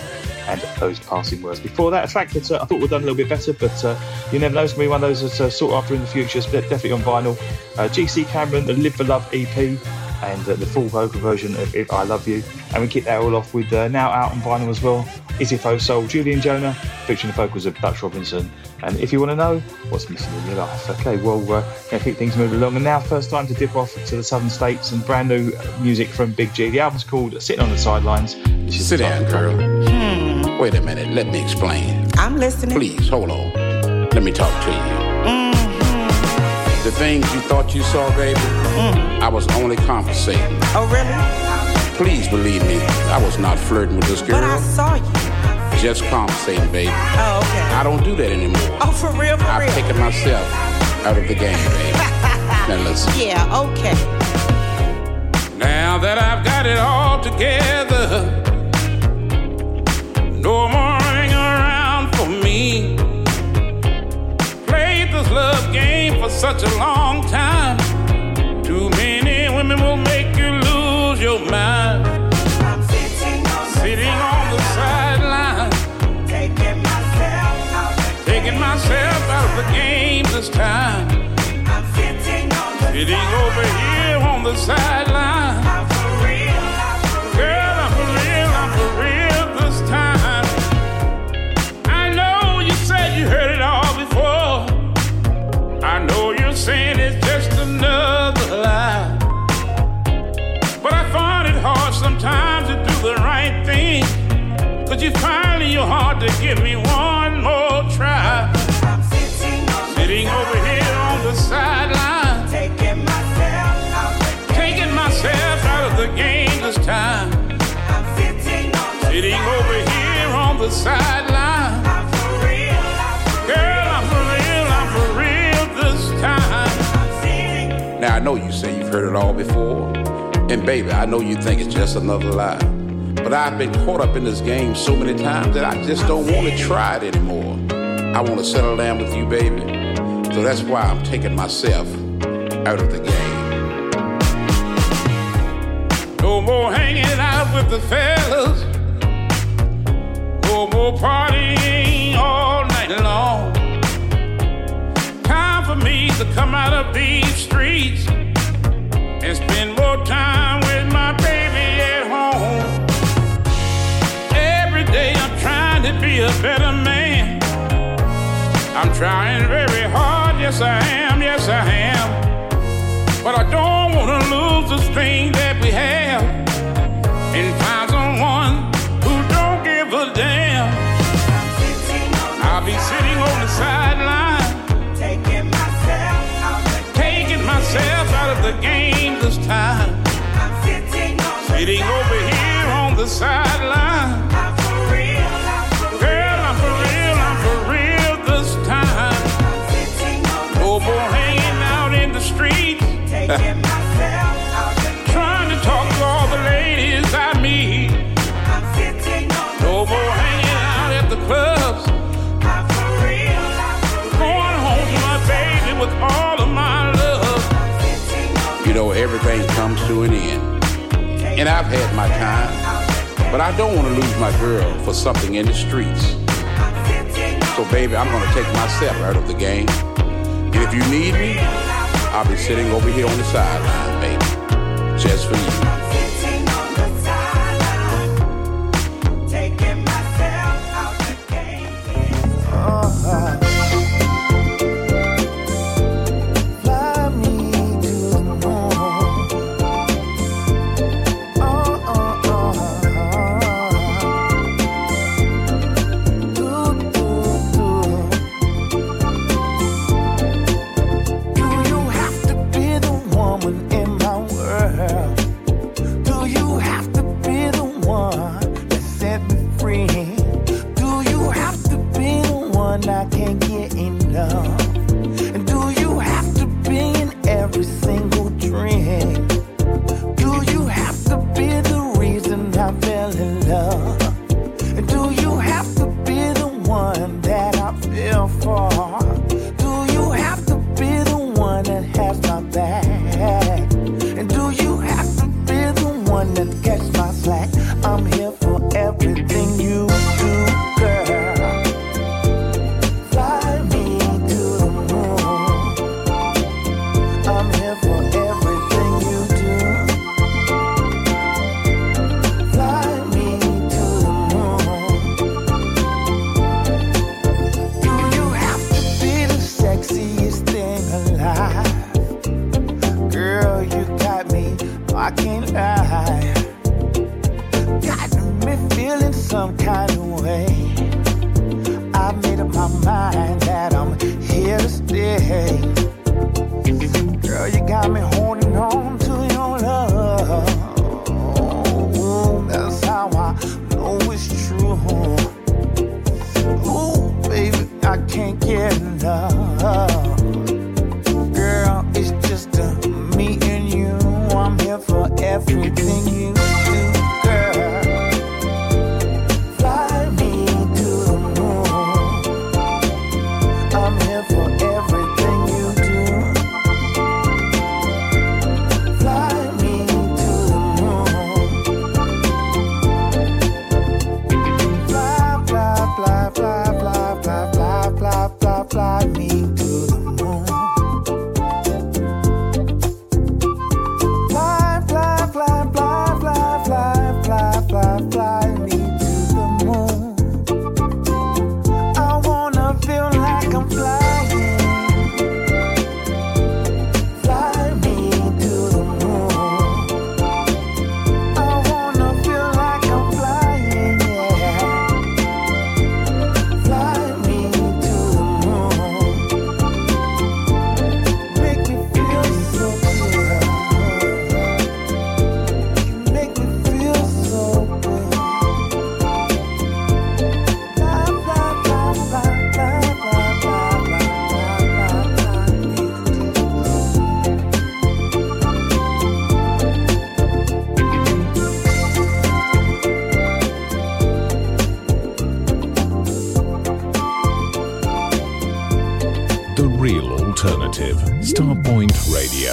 and Those Passing Words. Before that, a track that I thought we'd done a little bit better, but you never know, it's going to be one of those that's sought after in the future, so definitely on vinyl. GC Cameron, the Live for Love EP, and the full vocal version of If I Love You. And we kick that all off with now out on vinyl as well, Isifo Soul, Julian Jonah, featuring the vocals of Dutch Robinson. And if you want to know what's missing in your life, okay, well, we're going to keep things moving along. And now, first time to dip off to the Southern States and brand new music from Big G. The album's called Sitting on the Sidelines. Sit down, girl. Wait a minute, let me explain. I'm listening. Please, hold on. Let me talk to you. The things you thought you saw, baby, I was only compensating. Oh, really? Please believe me, I was not flirting with this girl. But I saw you. Just compensating, baby. Oh, okay. I don't do that anymore. Oh, for real, for I've real? I've taken myself out of the game, baby. Now, listen. Yeah, okay. Now that I've got it all together, no more hanging around for me. Played this love game for such a long time. Too many women will make you lose your mind. I'm sitting on the sideline. Taking myself out of the game this time. I'm sitting over here on the sideline. I'm for real, I'm for real this time. I know you said you heard it all before. I know you're saying it's just another lie, but I find it hard sometimes to do the right thing, 'cause you find in your heart to give me one more try. I'm sitting over here on the sideline, taking myself out of the game this time. I'm sitting over here on the sideline. Now, I know you say you've heard it all before, and baby, I know you think it's just another lie, but I've been caught up in this game so many times that I just don't want to try it anymore. I want to settle down with you, baby, so that's why I'm taking myself out of the game. No more hanging out with the fellas, no more partying all night long. Time for me to come out of these streets and spend more time with my baby at home. Every day I'm trying to be a better man. I'm trying very hard, yes I am. But I don't want to lose this thing that we have and find someone who don't give a damn. I'll be sitting on the sideline, out of the game this time. I'm sitting over here on the sideline. I'm for real, I'm for real this time. No more hanging out in the street, taking myself out the game, trying to talk to all the ladies I meet. I'm no more hanging out at the clubs. I'm for real, going home to my baby with all of my love. You know, everything comes to an end, and I've had my time, but I don't want to lose my girl for something in the streets. So, baby, I'm going to take myself out of the game, and if you need me, I'll be sitting over here on the sideline, baby, just for you. Got me feeling some kind of way. I made up my mind that I'm here to stay. Girl, you got me holding on to your love. Ooh, that's how I know it's true. Ooh, baby, I can't get enough. Girl, it's just me and you. I'm here for everything you do, girl. Fly me to the moon. I'm here for everything you do. Fly me to the moon. Fly, fly, fly, fly, fly, fly, fly, fly, fly, fly me to the moon. Starpoint Radio.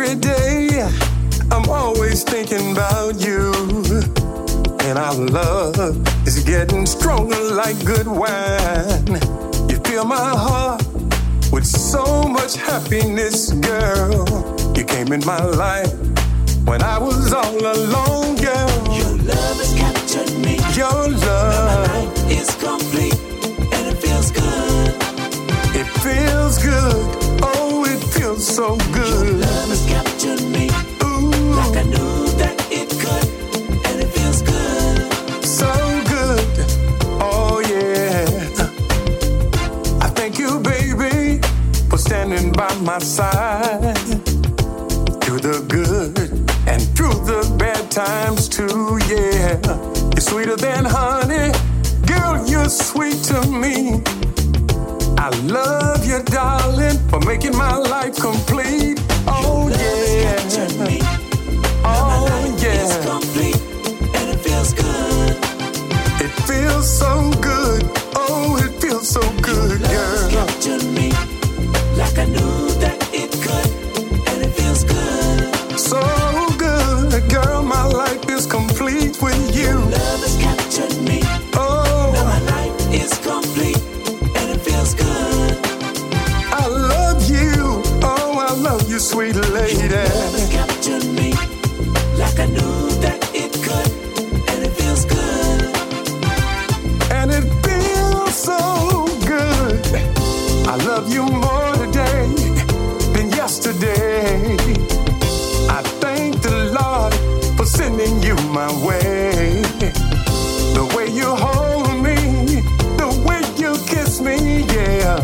Every day I'm always thinking about you, and our love is getting stronger like good wine. You fill my heart with so much happiness, girl. You came in my life when I was all alone, girl. Your love has captured me. Your love, now my life is complete, and it feels good. It feels good. Oh, it feels so good. Your love has captured me. Ooh. Like I knew that it could, and it feels good. So good. Oh, yeah. I thank you, baby, for standing by my side through the good and through the bad times too, yeah. You're sweeter than honey. Girl, you're sweet to me. I love you, darling, for making my life complete. Oh, yeah. Oh, yeah. It's complete, and it feels good. It feels so good. Oh, it feels so good, girl. Your love captured me like I knew that it could, and it feels good. So good, girl, my life is complete with you. Your love has captured me. Oh, now my life is complete, and it feels good. I love you. Oh, I love you, sweet lady. Your love has captured me like I knew that it could, and it feels good. And it feels so good. I love you more today than yesterday. Sending you my way, the way you hold me, the way you kiss me, yeah.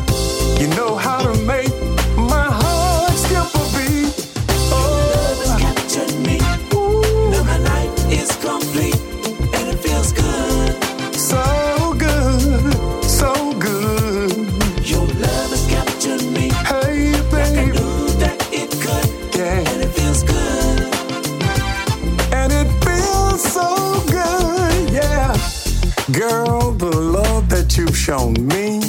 You know how to make my heart skip a beat. Oh, your love has captured me. Ooh. Now my life is complete, and it feels good. So good, so good. Your love has captured me. Hey, baby, like I knew that it could, yeah. And it feels good. So good, yeah. Girl, the love that you've shown me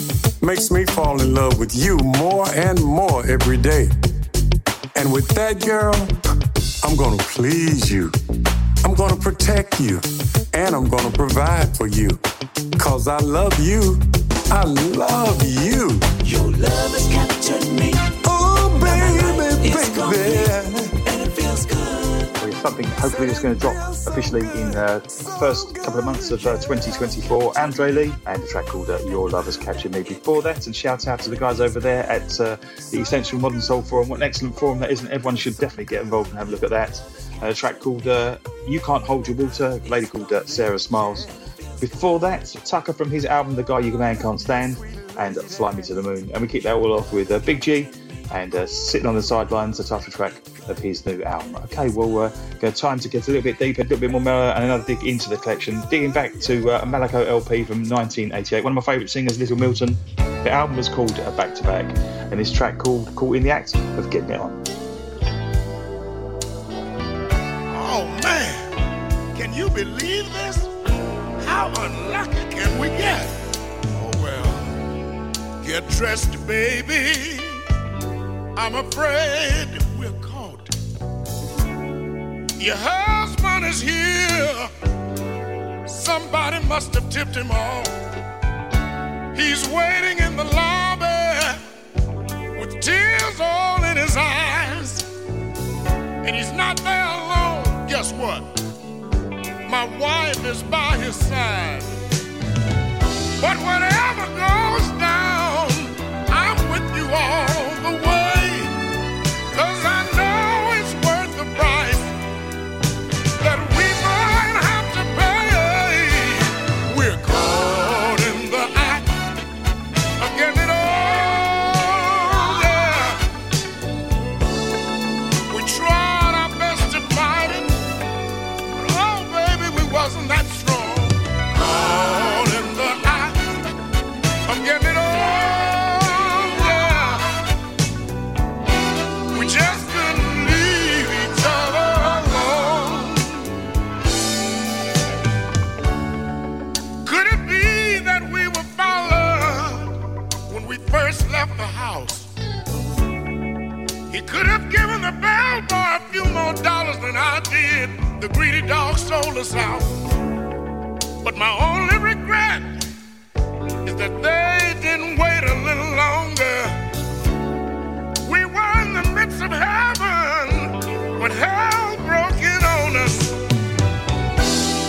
makes me fall in love with you more and more every day. And with that, girl, I'm gonna please you. I'm gonna protect you, and I'm gonna provide for you. 'Cause I love you. I love you. Your love has captured me. Oh, baby, baby. Something hopefully that's going to drop officially in the first couple of months of 2024. Andre Lee and a track called Your Love Has Captured Me before that. And shout out to the guys over there at the Essential Modern Soul Forum. What an excellent forum that is, and everyone should definitely get involved and have a look at that. A track called You Can't Hold Your Water, a lady called Sarah Smiles. Before that, Tucker from his album The Guy Your Man Can't Stand and Fly Me to the Moon. And we kick that all off with Big G and Sitting on the Sidelines, the title track of his new album. Okay, well, time to get a little bit deeper, a little bit more mellow, and another dig into the collection. Digging back to a Malaco LP from 1988. One of my favourite singers, Little Milton. The album was called Back to Back, and this track called Caught in the Act of Getting It On. Oh, man! Can you believe this? How unlucky can we get? Oh, well, get dressed, baby. I'm afraid we're caught. Your husband is here. Somebody must have tipped him off. He's waiting in the lobby with tears all in his eyes. And he's not there alone. Guess what? My wife is by his side. But whatever goes down, I'm with you all the way. Could have given the bellboy a few more dollars than I did. The greedy dog sold us out. But my only regret is that they didn't wait a little longer. We were in the midst of heaven when hell broke in on us.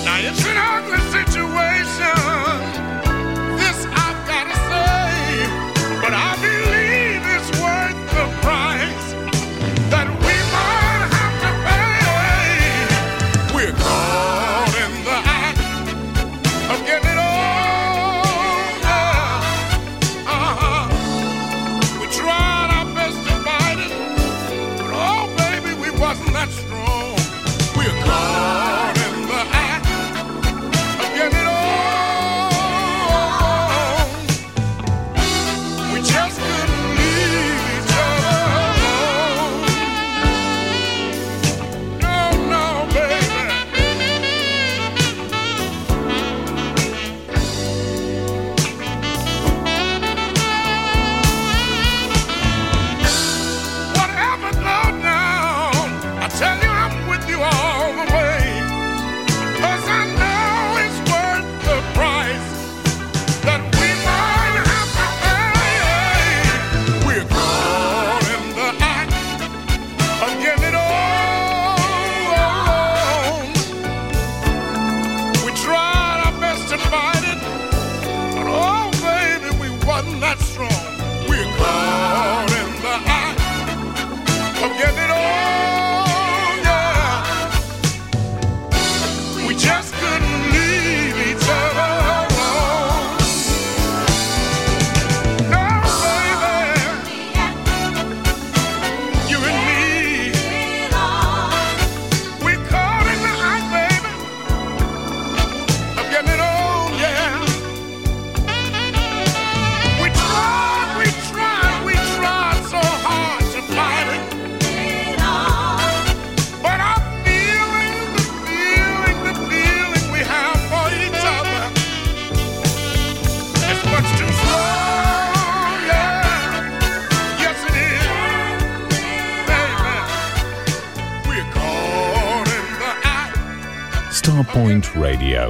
Now it's an ugly situation, this I've got to say, but I believe it's worth the price that we might have to pay. We're caught in the act of getting it over. We tried our best to fight it, but oh baby, we wasn't that strong. We're caught in the act of getting it over. We just couldn't leave each other alone. No, no, baby. Whatever goes down, I tell you I'm with you all the way. 'Cause I know it's worth the price that we might have to pay. We're caught in the act of getting it on. We tried our best to fight it, but oh baby, we wasn't that strong. We're caught in the act of getting it on. Yeah. We just couldn't leave each other alone. No, baby, you and me, we caught in the act, baby, of getting it on, yeah. We tried so hard to fight it. But I'm feeling the feeling we have for each other. It's much too strong, yeah. Yes, it is, baby. We're caught in the act. Starpoint Radio.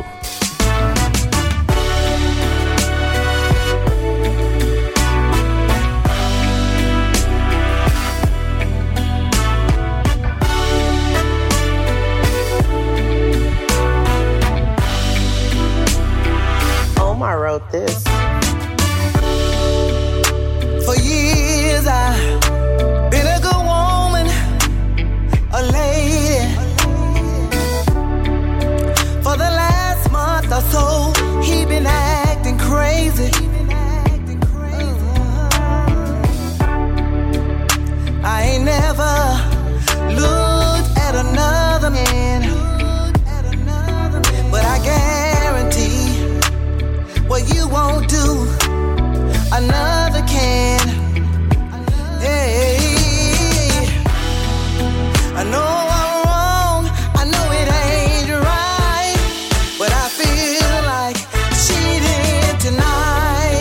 Omar wrote this. For years I've been a good woman, a lady. For the last month or so, he been acting crazy. I ain't never looked at another man, but I guarantee what you won't do, another can. Hey, I know I'm wrong, I know it ain't right, but I feel like she did tonight.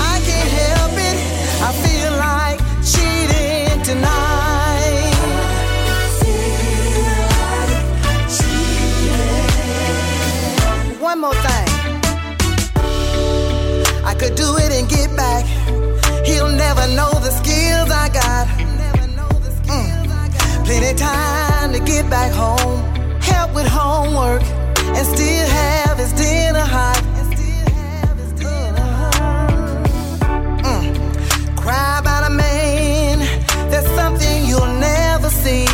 I can't help it, I feel like cheating tonight. One more thing, I could do it and get back. He'll never know the skills I got. Plenty time to get back home, help with homework, and still have his dinner hot. Cry about a man, that's something you'll never see.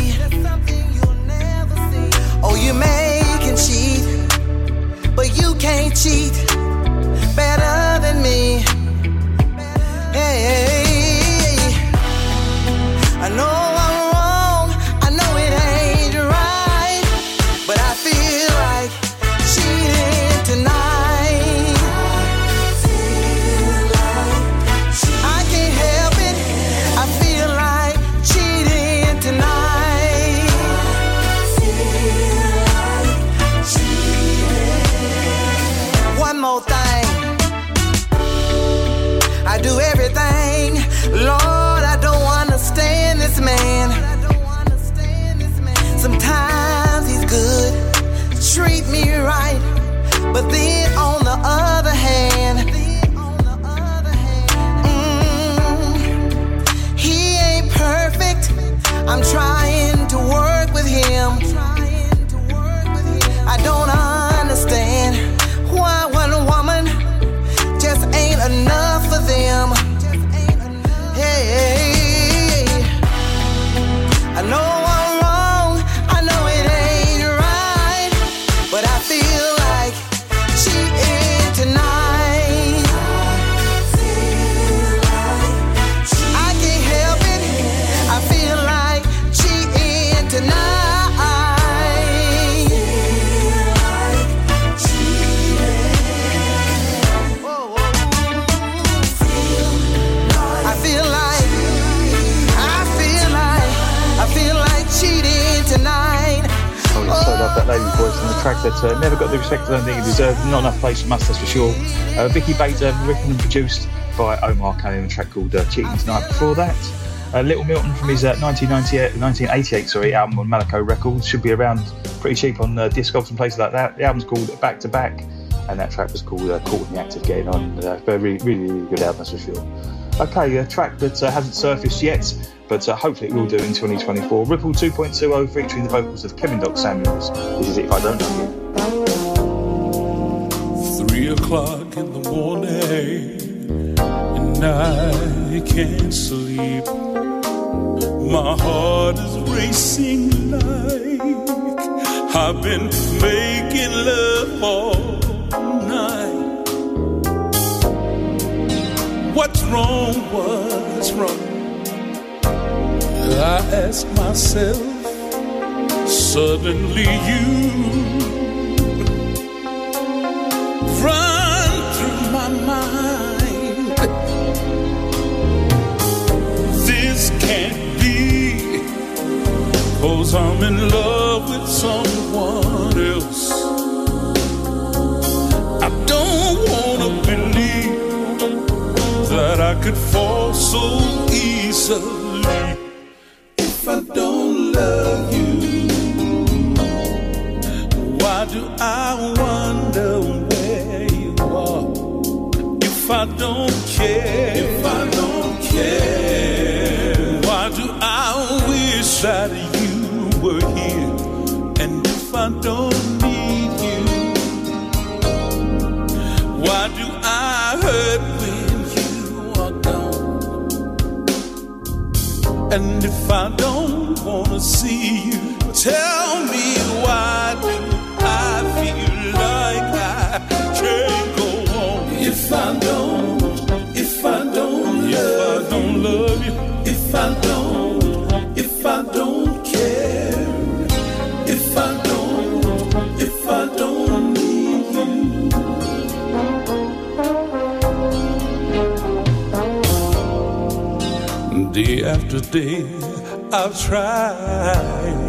Oh, you may can cheat, but you can't cheat better than me. Hey, I know I'm wrong, I know it ain't right, but I feel like cheating tonight. I'm trying to work with him. I don't understand why one woman just ain't enough for them. Hey, I know I'm wrong, I know it ain't right, but I feel like she in tonight. I can't help it, I feel like she in tonight. That lady's voice in the track that never got the respect I don't think it deserved. Not enough place from us, that's for sure. Vicky Bates, written and produced by Omar Kane on a track called Cheating Tonight. Before that, Little Milton from his 1988 album on Malaco Records. Should be around pretty cheap on Discogs and places like that. The album's called Back to Back, and that track was called Caught in the Act of Getting On. Really good album, that's for sure. Okay, a track that hasn't surfaced yet, but hopefully it will do in 2024. Ripple 2.20 featuring the vocals of Kevin Doc Samuels. This is If I Don't Know You. 3:00 in the morning, and I can't sleep. My heart is racing like I've been making love all night. What's wrong? What's wrong? I ask myself. Suddenly you run through my mind. This can't be, 'cause I'm in love with someone else. I don't wanna believe that I could fall so easily if I don't love you. Why do I wonder where you are? If I don't care, if I don't care, why do I wish that you were here? And if I don't need you, why do I hurt? And if I don't wanna see you, tell me why do I feel like I can't go on? If I don't love you, if I don't care, if I don't need you. Day after day, I've tried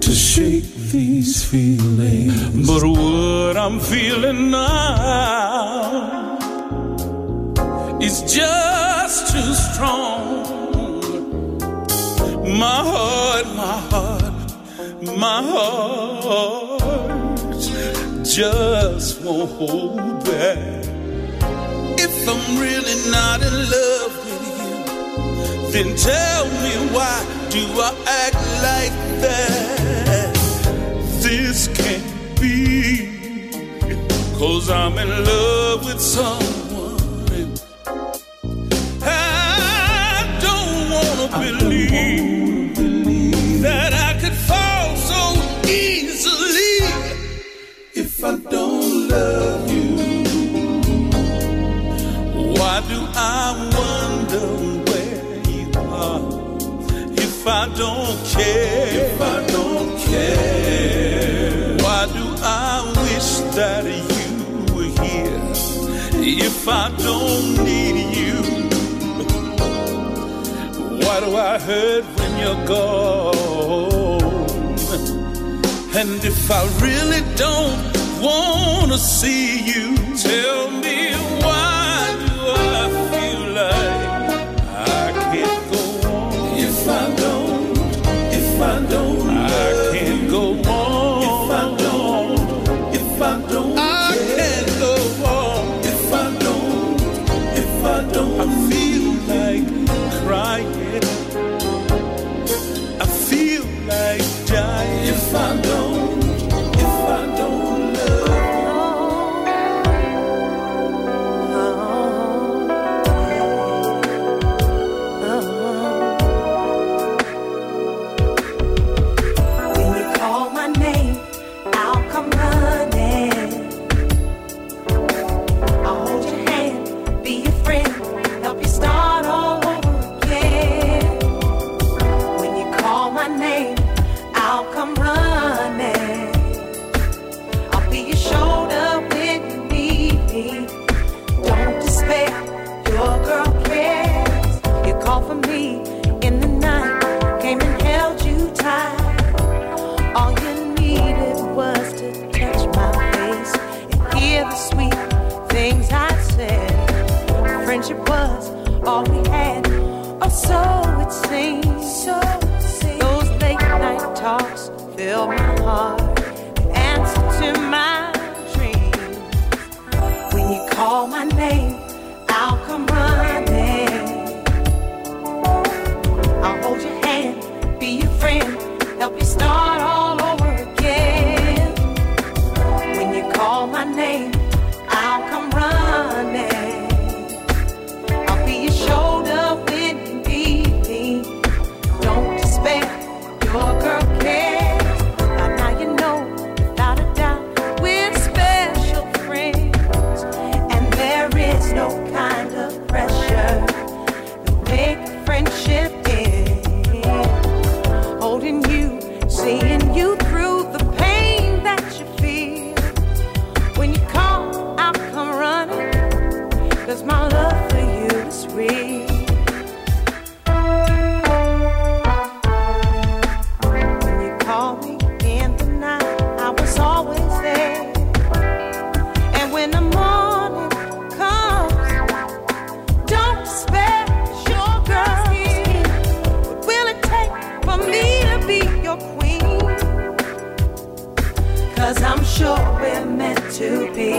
to shake these feelings, but what I'm feeling now is just too strong. My heart just won't hold back. If I'm really not in love with you, then tell me why do I act like that? This can't be, 'cause I'm in love with someone. I don't wanna believe that I could fall so easily if I don't love you. Why do I wonder? If I don't care, why do I wish that you were here? If I don't need you, why do I hurt when you're gone? And if I really don't wanna see you, tell me why do I feel like I can't go on? If I don't, I can't go on. If I don't, I can't go on. If I don't, I feel like crying. all we had of soul, it seems. Those late night talks fill my heart, the answer to my dreams. When you call my name, I'll come running. I'll hold your hand, be your friend, help you start all over again. When you call my name, I'll come running. I'll be your shoulder when you need me. Don't despair, your girl cares. Now you know, without a doubt, we're special friends. And there is no kind of pressure to make a friendship end. Holding you, seeing you through the pain that you feel. When you call, cause my love for you is real. When you called me in the night, I was always there. And when the morning comes, don't despair, your girl here. What will it take for me to be your queen? Cause I'm sure we're meant to be.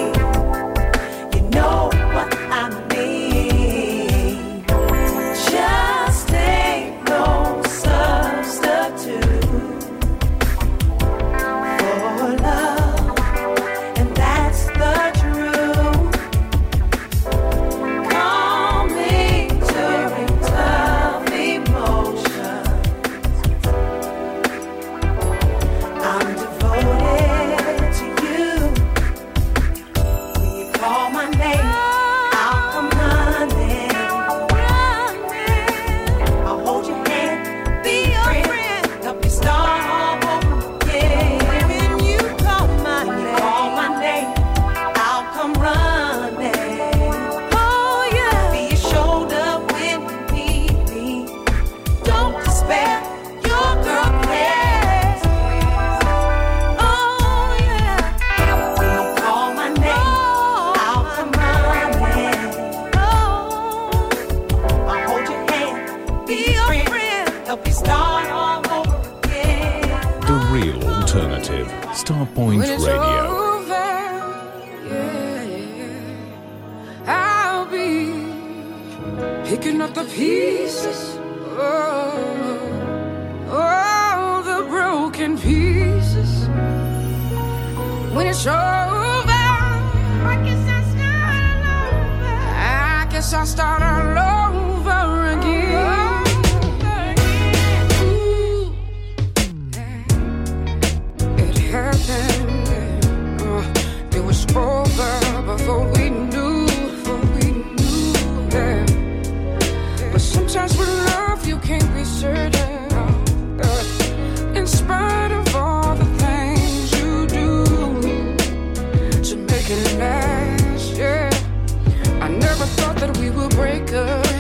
Know what I mean. Just ain't no substitute for love, and that's the truth. Calming, stirring, tough emotions. I'm devoted to you. When you call my name, Starpoint Radio. Over, yeah. I'll be picking up the pieces, oh, all the broken pieces. When it's over, I guess I'll start all over. I guess I'll start all over again. It was over before we knew, that. But sometimes with love you can't be certain, in spite of all the things you do to make it last, yeah. I never thought that we would break up.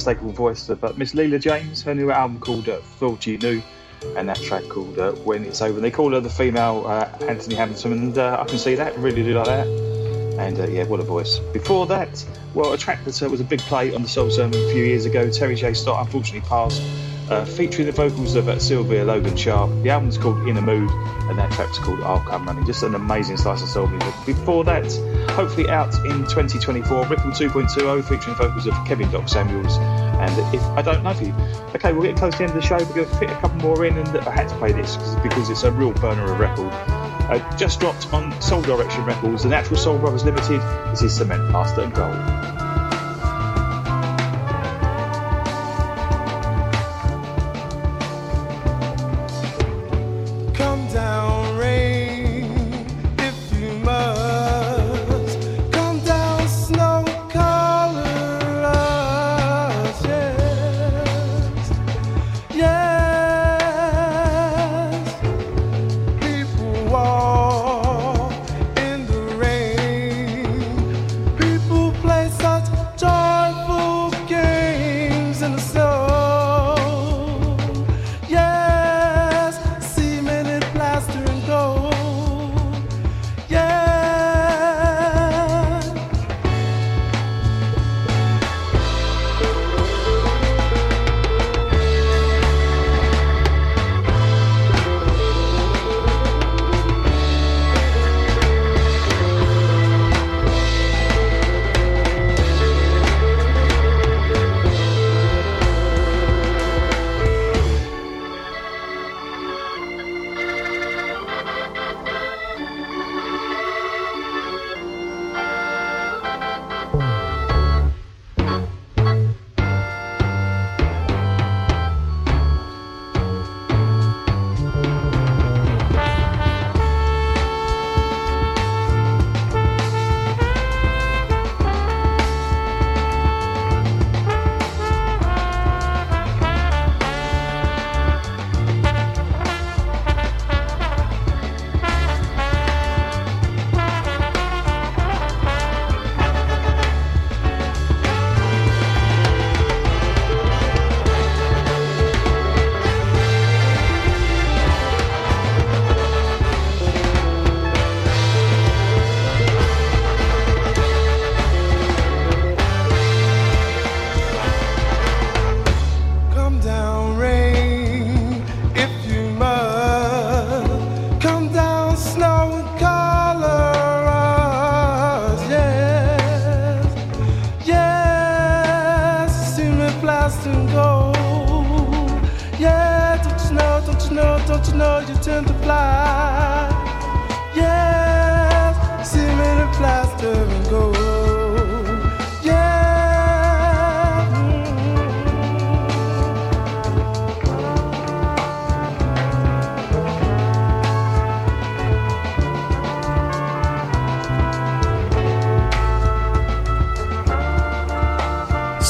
unmistakable voice but Miss Leela James, her new album called Thought You Knew, and that track called When It's Over. They call her the female Anthony Hamilton, and I can see that, really do like that. And yeah, what a voice. Before that, well, a track that was a big play on the Soul Sermon a few years ago, Terry J. Stott unfortunately passed, featuring the vocals of Sylvia Logan Sharp. The album's called In a Mood, and that track's called I'll Come Running. Just an amazing slice of soul music. Before that, hopefully out in 2024, Ripple 2.20 featuring vocals of Kevin Doc Samuels, and If I Don't Know You. Okay, we'll get close to the end of the show. We're going to fit a couple more in, and I had to play this because it's a real burner of record. Just dropped on Soul Direction Records, the Natural Soul Brothers Limited. This is Cement, Plaster and Gold.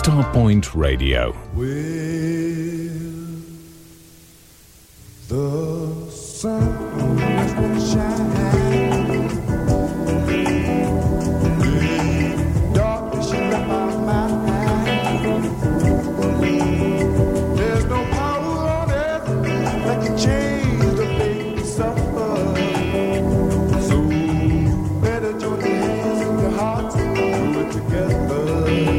Starpoint Radio. Will the sun shine? Together. Music fills the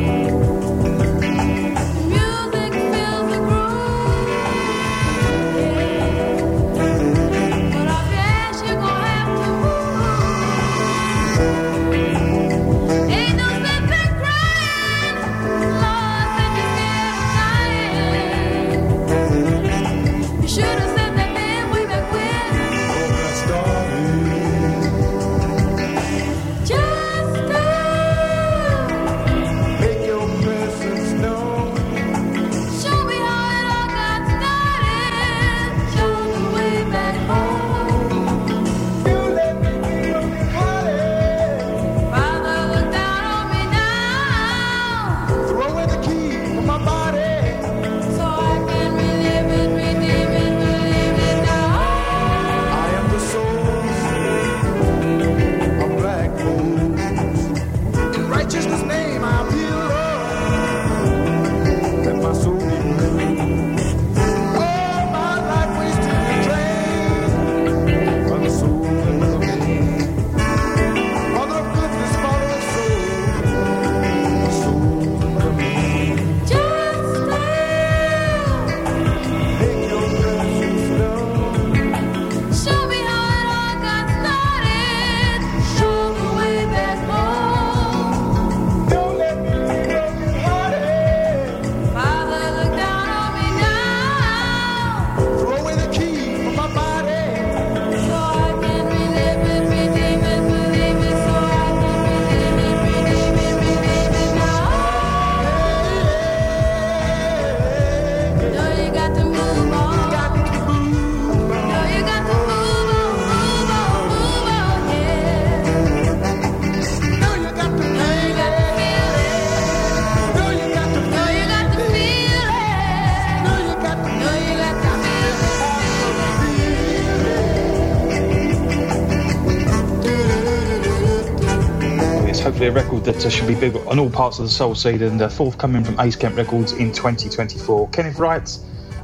hopefully a record that should be big on all parts of the soul scene, and forthcoming from Ace Kemp Records in 2024. Kenneth Wright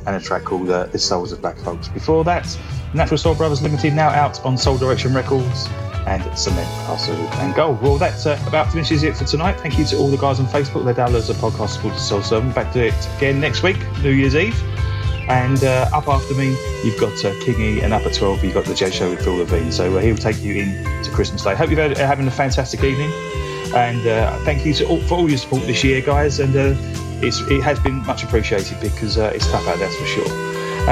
and a track called The Souls of Black Folks. Before that, Natural Soul Brothers Limited, now out on Soul Direction Records, and Cement, Castle and Gold. Well, that about finishes it for tonight. Thank you to all the guys on Facebook. They download the podcast called The Soul Sermon. Back to it again next week, New Year's Eve. And up after me, you've got King E, and up at 12, you've got The Jay Show with Phil Levine. So he'll take you in to Christmas Day. Hope you're having a fantastic evening. And thank you for all your support this year, guys. And it has been much appreciated, because it's tough out there, that's for sure.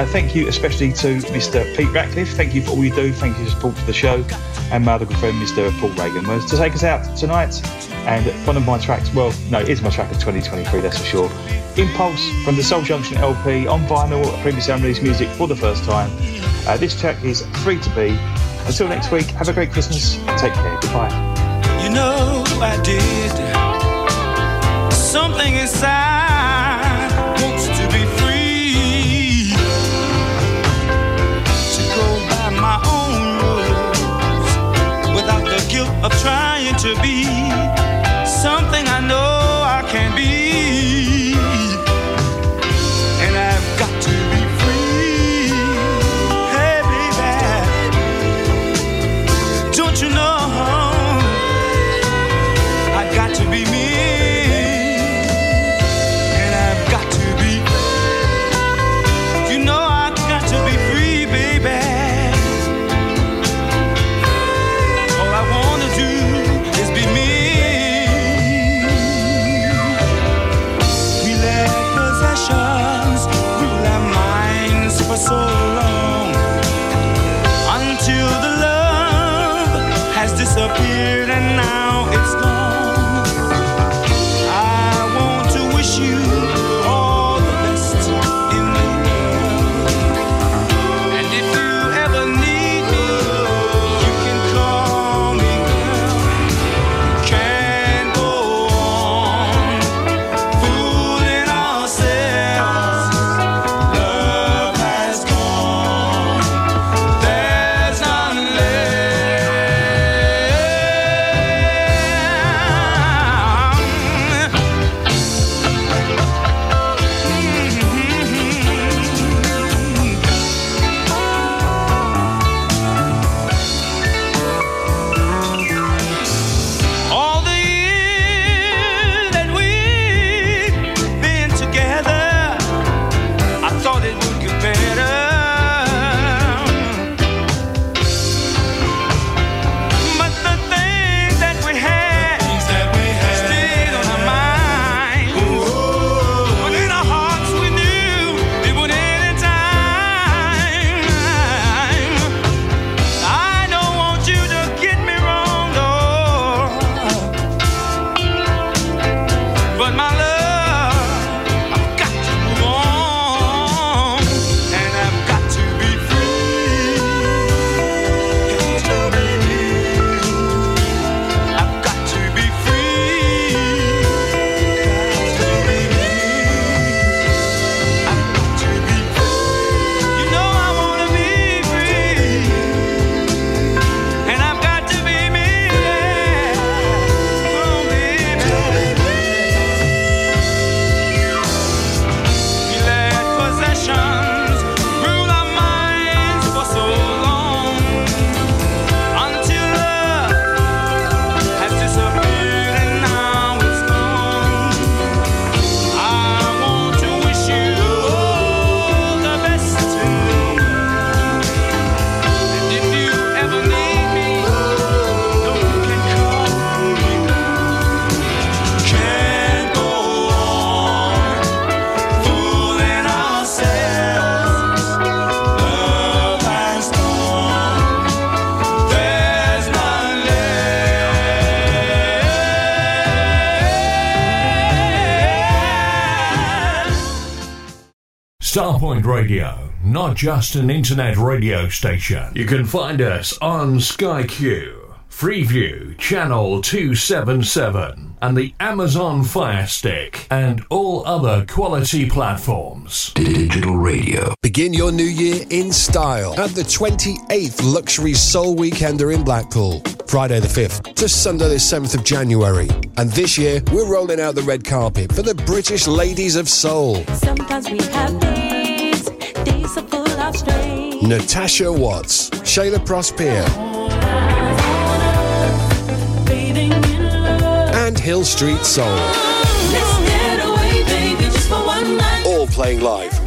Thank you especially to Mr. Pete Ratcliffe. Thank you for all you do. Thank you for support for the show. And my other good friend, Mr. Paul Reagan, was to take us out tonight. And one of my tracks, well, no, it is my track of 2023, that's for sure. Impulse from the Soul Junction LP on vinyl, previously unreleased music for the first time. This track is Free to Be. Until next week, have a great Christmas. Take care. Goodbye. You know I did. Something inside wants to be free. My own rules without the guilt of trying to be something I know I can't be, and I've got to be free. Hey baby, don't you know I've got to be me, and I've got to be, you know I've got to be free, baby. So long, until the love has disappeared and now it's gone. I want to wish you all the best in the world, and if you ever need me, you can call me girl. You can't go on fooling ourselves. Starpoint Radio, not just an internet radio station. You can find us on SkyQ. Freeview Channel 277 and the Amazon Fire Stick and all other quality platforms. Digital radio. Begin your new year in style at the 28th Luxury Soul Weekender in Blackpool, Friday the 5th to Sunday the 7th of January. And this year, we're rolling out the red carpet for the British Ladies of Soul. Sometimes we have days are full of strength. Natasha Watts, Shayla Prosper, and Hill Street Soul. Let's get away, baby, just for one night. All playing live